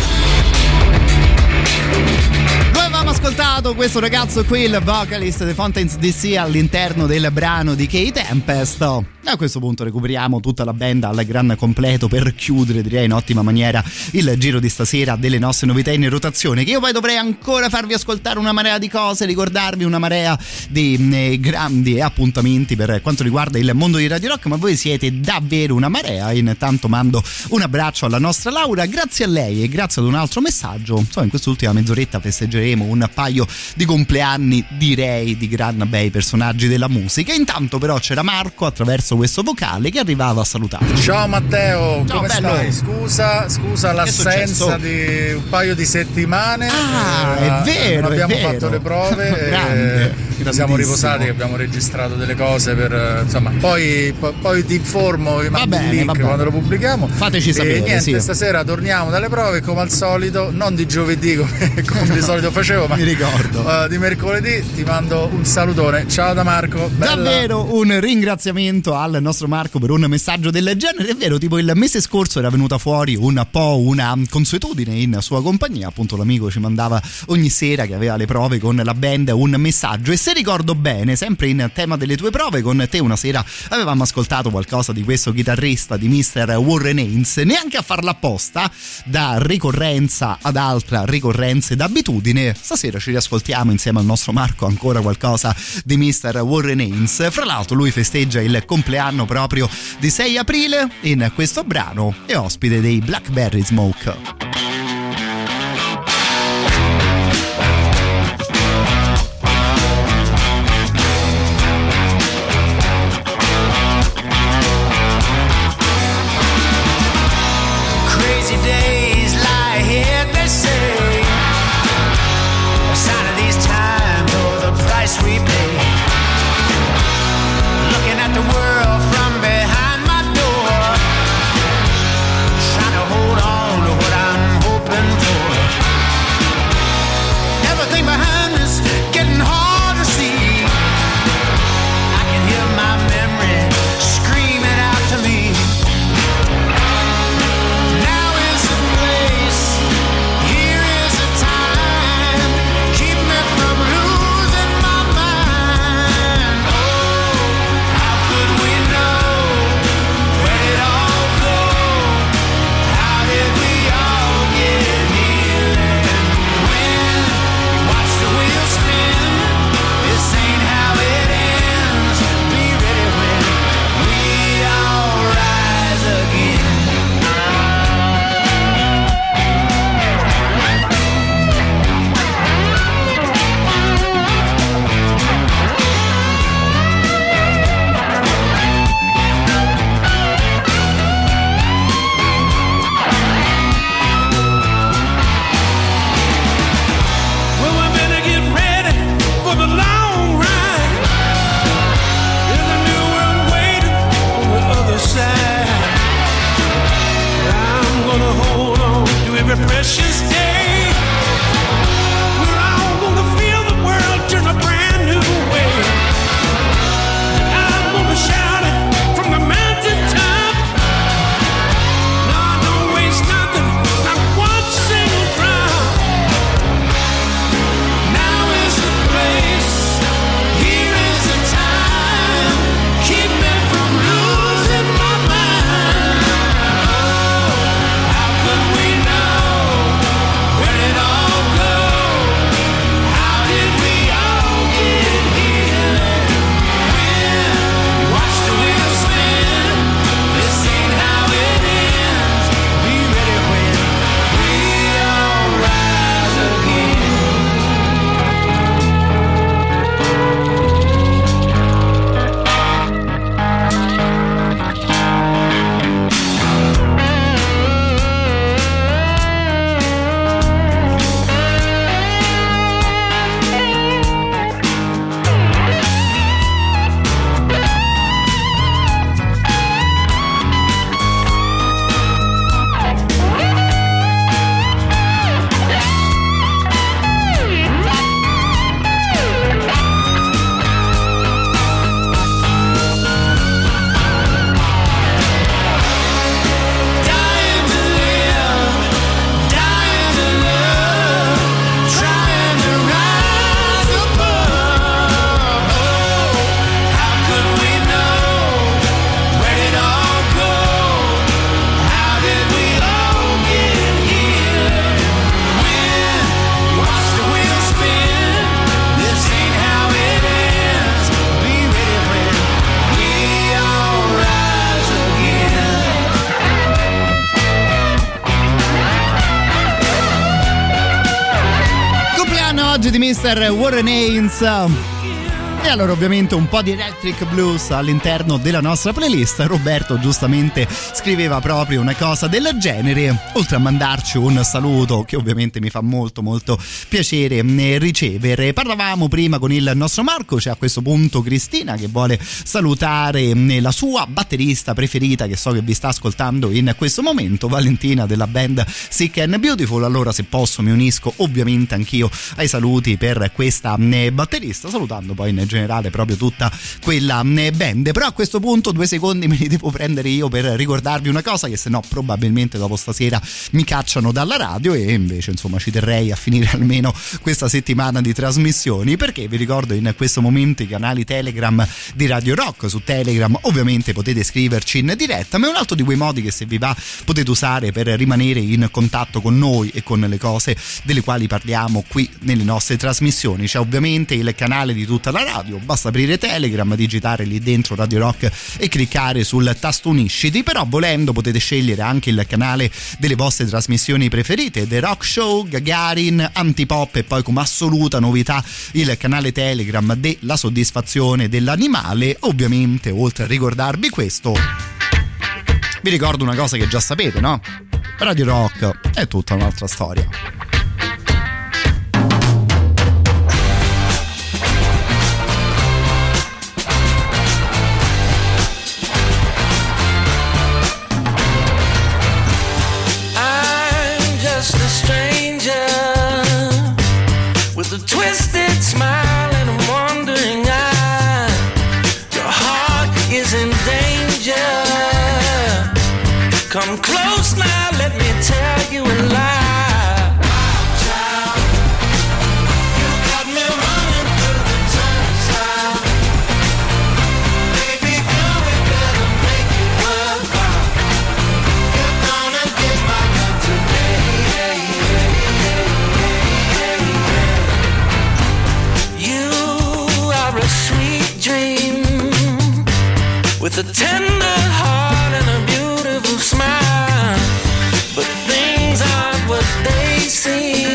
Noi avevamo ascoltato questo ragazzo qui, il vocalist dei Fontaines D C, all'interno del brano di Kae Tempest. A questo punto recuperiamo tutta la band al gran completo per chiudere, direi in ottima maniera, il giro di stasera delle nostre novità in rotazione, che io poi dovrei ancora farvi ascoltare una marea di cose, ricordarvi una marea di eh, grandi appuntamenti per quanto riguarda il mondo di Radio Rock, ma voi siete davvero una marea. Intanto mando un abbraccio alla nostra Laura, grazie a lei e grazie ad un altro messaggio, insomma in quest'ultima mezz'oretta festeggeremo un paio di compleanni, direi, di gran bei personaggi della musica. Intanto però c'era Marco attraverso questo vocale che arrivava a salutarci. Ciao Matteo, ciao, come bello. stai? Scusa, scusa l'assenza di un paio di settimane. Ah, eh, è vero, non abbiamo è vero. fatto le prove. Grande, e siamo riposati, che abbiamo registrato delle cose per, insomma, poi, poi, poi ti informo, vi mando il link quando lo pubblichiamo. Fateci sapere. E niente, sì. Stasera torniamo dalle prove come al solito, non di giovedì come, come no, di solito facevo, ma mi ricordo. Uh, di mercoledì. Ti mando un salutone. Ciao da Marco. Bella. Davvero un ringraziamento al nostro Marco per un messaggio del genere. È vero, tipo il mese scorso era venuta fuori un po' una consuetudine in sua compagnia, appunto l'amico ci mandava ogni sera che aveva le prove con la band un messaggio, e se ricordo bene sempre in tema delle tue prove con te una sera avevamo ascoltato qualcosa di questo chitarrista di mister Warren Haynes, neanche a farla apposta, da ricorrenza ad altra ricorrenza ed abitudine. Stasera ci riascoltiamo insieme al nostro Marco ancora qualcosa di mister Warren Haynes, fra l'altro lui festeggia il compleanno anno proprio di sei aprile in questo brano, è ospite dei Blackberry Smoke. messaggi di mister Warren Haynes. E allora ovviamente un po' di Electric Blues all'interno della nostra playlist. Roberto giustamente scriveva proprio una cosa del genere, oltre a mandarci un saluto che ovviamente mi fa molto molto piacere ricevere. Parlavamo prima con il nostro Marco, c'è a questo punto Cristina che vuole salutare la sua batterista preferita, che so che vi sta ascoltando in questo momento, Valentina della band Sick and Beautiful. Allora se posso mi unisco ovviamente anch'io ai saluti per questa batterista, salutando poi in generale proprio tutta quella band. Però a questo punto due secondi me li devo prendere io per ricordarvi una cosa, che se no probabilmente dopo stasera mi cacciano dalla radio, e invece insomma ci terrei a finire almeno questa settimana di trasmissioni, perché vi ricordo in questo momento i canali Telegram di Radio Rock. Su Telegram ovviamente potete scriverci in diretta, ma è un altro di quei modi che se vi va potete usare per rimanere in contatto con noi e con le cose delle quali parliamo qui nelle nostre trasmissioni. C'è ovviamente il canale di tutta la radio, basta aprire Telegram, digitare lì dentro Radio Rock e cliccare sul tasto unisciti. Però volendo potete scegliere anche il canale delle vostre trasmissioni preferite, The Rock Show, Gagarin, Antipop, e poi come assoluta novità il canale Telegram della soddisfazione dell'animale. Ovviamente oltre a ricordarvi questo, vi ricordo una cosa che già sapete, no? Radio Rock è tutta un'altra storia. Come close now, let me tell you a lie. Wow, child, you got me running through the turnstile. Baby girl, we better make it worthwhile. You're gonna get my love today. Yeah, yeah, yeah, yeah, yeah. You are a sweet dream with a tender heart. Smile, but things aren't what they seem,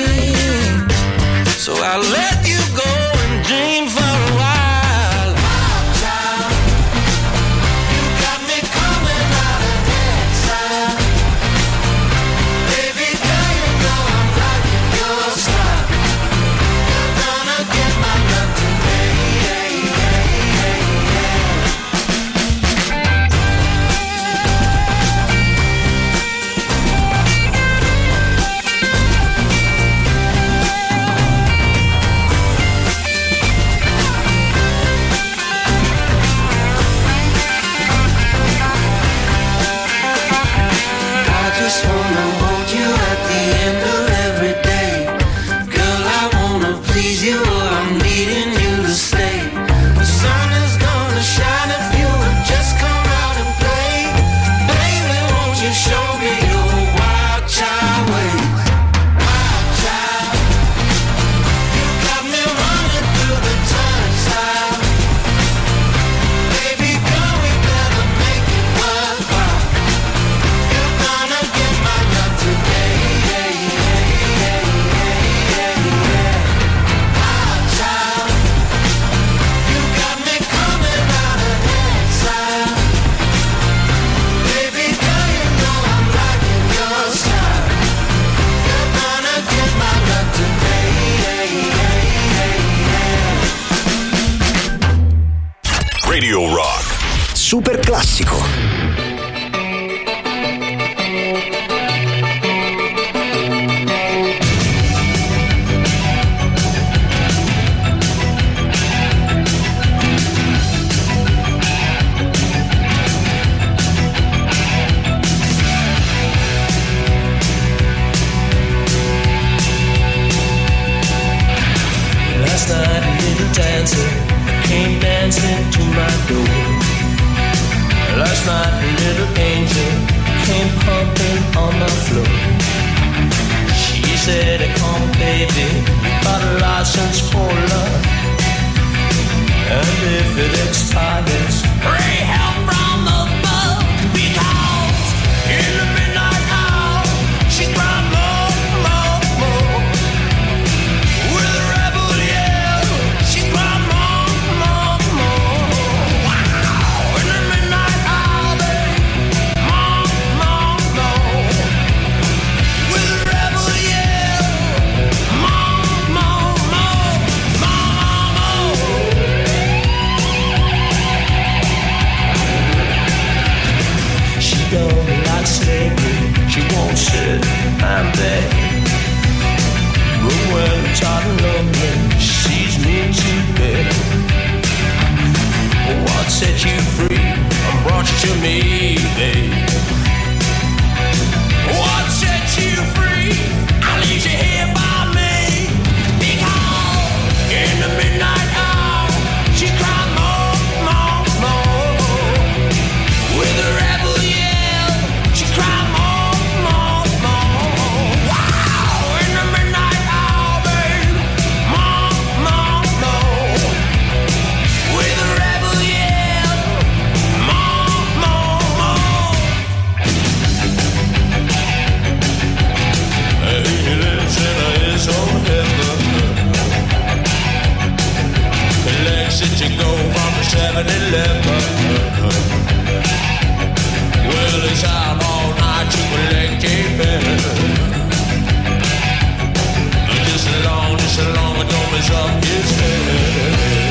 so I'll let you go and dream for a while. Wow, child, you got me coming out of exile. Baby girl, you know I'm liking your style. You're gonna get my love today. Yeah, yeah, yeah, yeah. Radio Rock Super Classico. She cried more, more, more. We're the rebels. and day. Room well, tired and lonely, she's mean to bed. What set you free and brought you to me, babe? What set you free? I leave you here by me. Big hole in the midnight hour, she cried more, more, more. With a rebel yell, she cried more, more, more. Wow, in the midnight hour, babe, more, more, more. With a rebel yell, more, more, more. Hey, he lives in his own heaven. Legs that you go from the seven eleven. Well, it's out all night to collect a penny. Just as long, just as long, it don't mess up his head.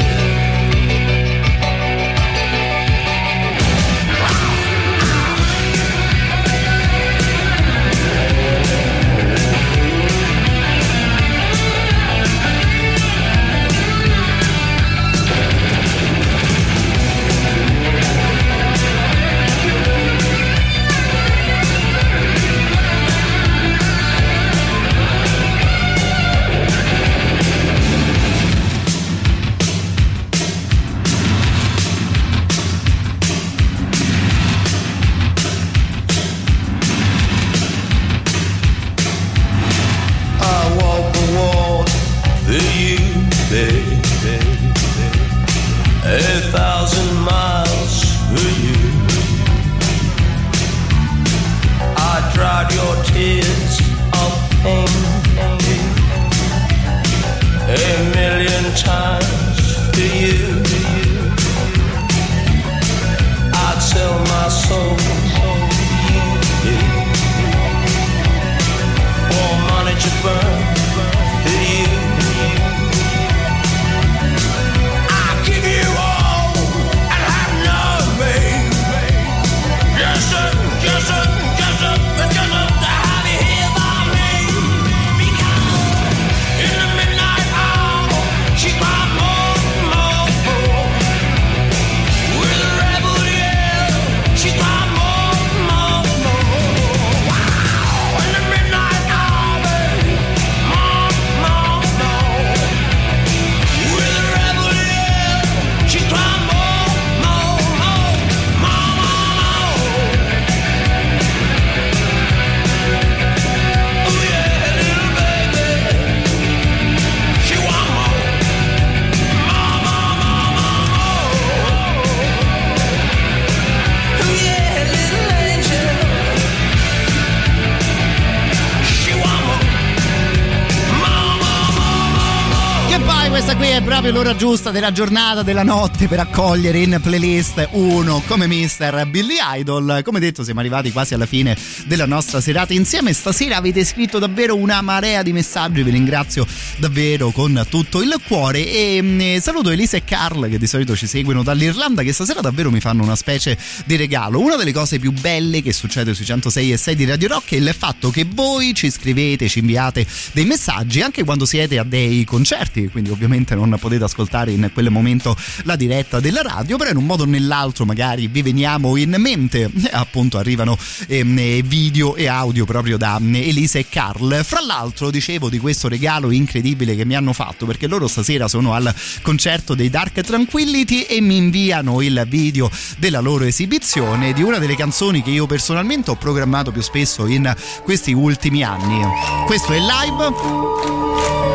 L'ora giusta della giornata, della notte per accogliere in playlist uno come mister Billy Idol. Come detto, siamo arrivati quasi alla fine della nostra serata insieme. Stasera avete scritto davvero una marea di messaggi, vi ringrazio davvero con tutto il cuore e saluto Elisa e Carl che di solito ci seguono dall'Irlanda, che stasera davvero mi fanno una specie di regalo. Una delle cose più belle che succede sui centosei e sei di Radio Rock è il fatto che voi ci scrivete, ci inviate dei messaggi anche quando siete a dei concerti, quindi ovviamente non potete ascoltare in quel momento la diretta della radio, però in un modo o nell'altro magari vi veniamo in mente. Appunto arrivano eh, video e audio proprio da eh, Elisa e Carl. Fra l'altro dicevo di questo regalo incredibile che mi hanno fatto, perché loro stasera sono al concerto dei Dark Tranquillity e mi inviano il video della loro esibizione di una delle canzoni che io personalmente ho programmato più spesso in questi ultimi anni. Questo è Live.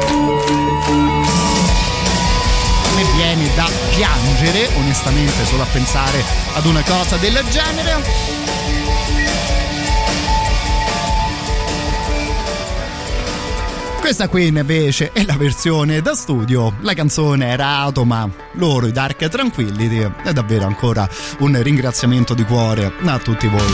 Viene da piangere onestamente solo a pensare ad una cosa del genere. Questa qui invece è la versione da studio, la canzone era Atoma, loro i Dark Tranquillity, è davvero ancora un ringraziamento di cuore a tutti voi.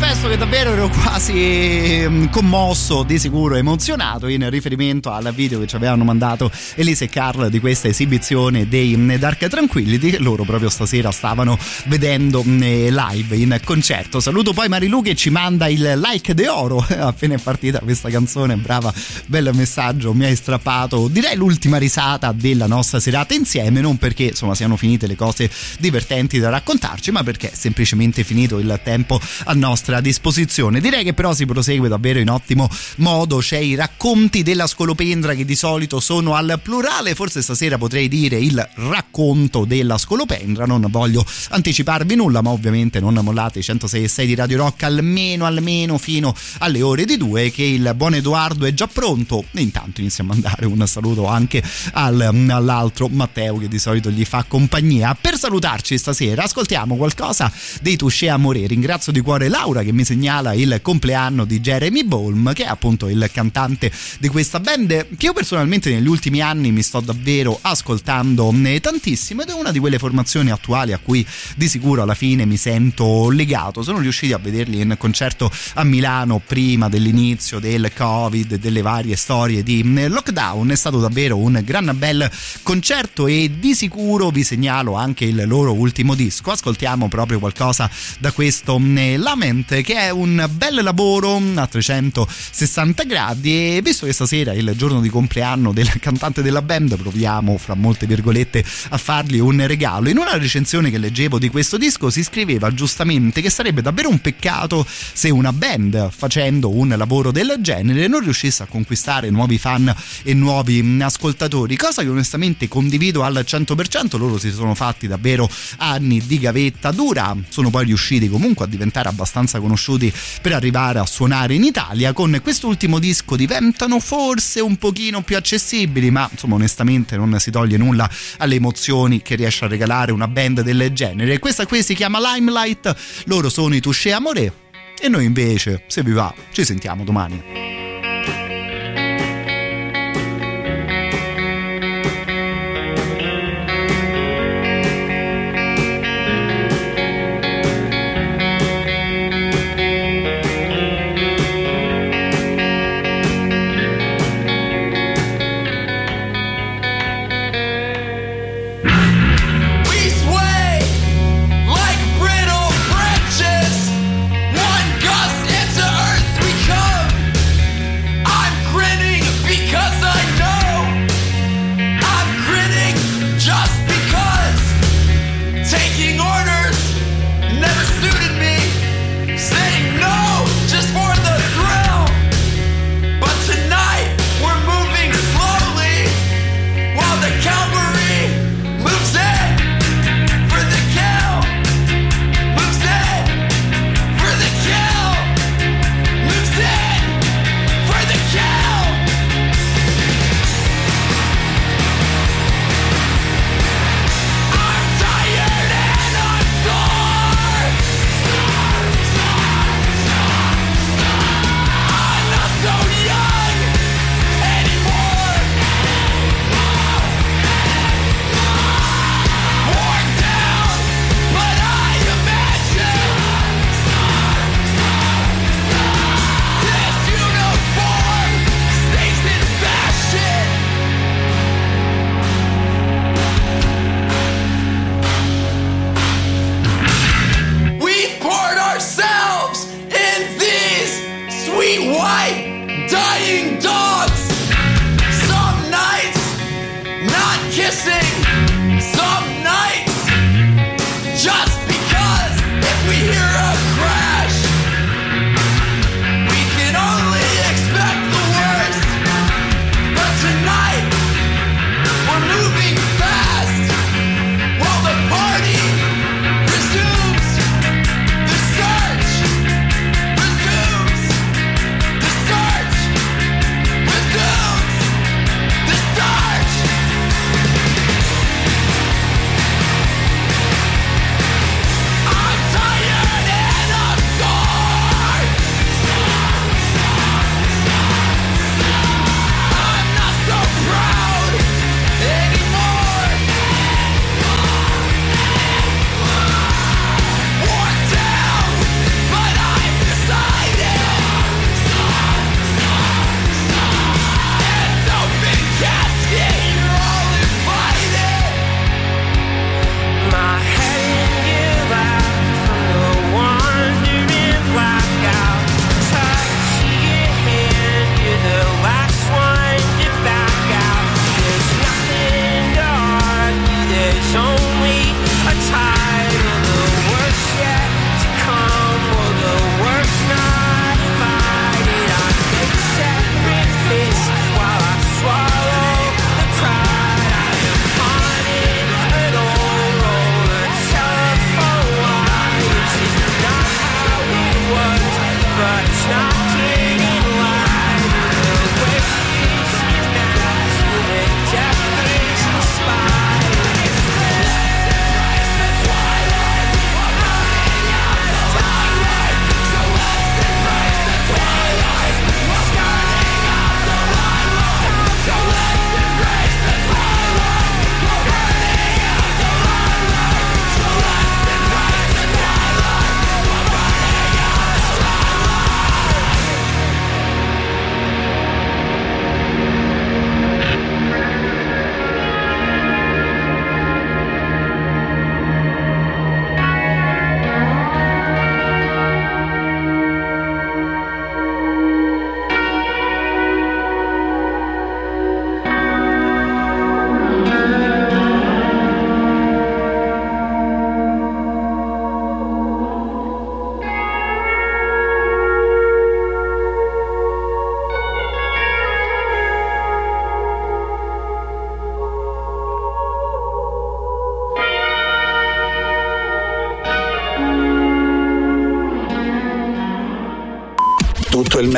confesso che davvero ero quasi commosso, di sicuro emozionato, in riferimento al video che ci avevano mandato Elisa e Carl di questa esibizione dei Dark Tranquillity, che loro proprio stasera stavano vedendo live in concerto. Saluto poi Marilu che ci manda il like de oro appena è partita questa canzone, brava, bel messaggio, mi hai strappato direi l'ultima risata della nostra serata insieme, non perché insomma siano finite le cose divertenti da raccontarci, ma perché è semplicemente finito il tempo a nostra disposizione. Direi che però si prosegue davvero in ottimo modo, c'è i racconti della scolopendra che di solito sono al plurale, forse stasera potrei dire il racconto della scolopendra, non voglio anticiparvi nulla, ma ovviamente non mollate i centosei e sei di Radio Rock almeno almeno fino alle ore di due, che il buon Edoardo è già pronto. Intanto iniziamo a mandare un saluto anche al, all'altro Matteo che di solito gli fa compagnia. Per salutarci stasera ascoltiamo qualcosa dei Touché Amore. Ringrazio di cuore Laura che mi segnala il compleanno di Jeremy Baulm, che è appunto il cantante di questa band che io personalmente negli ultimi anni mi sto davvero ascoltando tantissimo, ed è una di quelle formazioni attuali a cui di sicuro alla fine mi sento legato. Sono riusciti a vederli in concerto a Milano prima dell'inizio del Covid e delle varie storie di lockdown, è stato davvero un gran bel concerto e di sicuro vi segnalo anche il loro ultimo disco. Ascoltiamo proprio qualcosa da questo Lament, che è un bel lavoro a trecentosessanta gradi, e visto che stasera è il giorno di compleanno del cantante della band proviamo fra molte virgolette a fargli un regalo. In una recensione che leggevo di questo disco si scriveva giustamente che sarebbe davvero un peccato se una band facendo un lavoro del genere non riuscisse a conquistare nuovi fan e nuovi ascoltatori, cosa che onestamente condivido al cento per cento. Loro si sono fatti davvero anni di gavetta dura, sono poi riusciti comunque a diventare abbastanza conosciuti per arrivare a suonare in Italia. Con quest'ultimo disco diventano forse un pochino più accessibili, ma insomma onestamente non si toglie nulla alle emozioni che riesce a regalare una band del genere. Questa qui si chiama Limelight, loro sono i Touché Amore e noi invece, se vi va, ci sentiamo domani. tutto il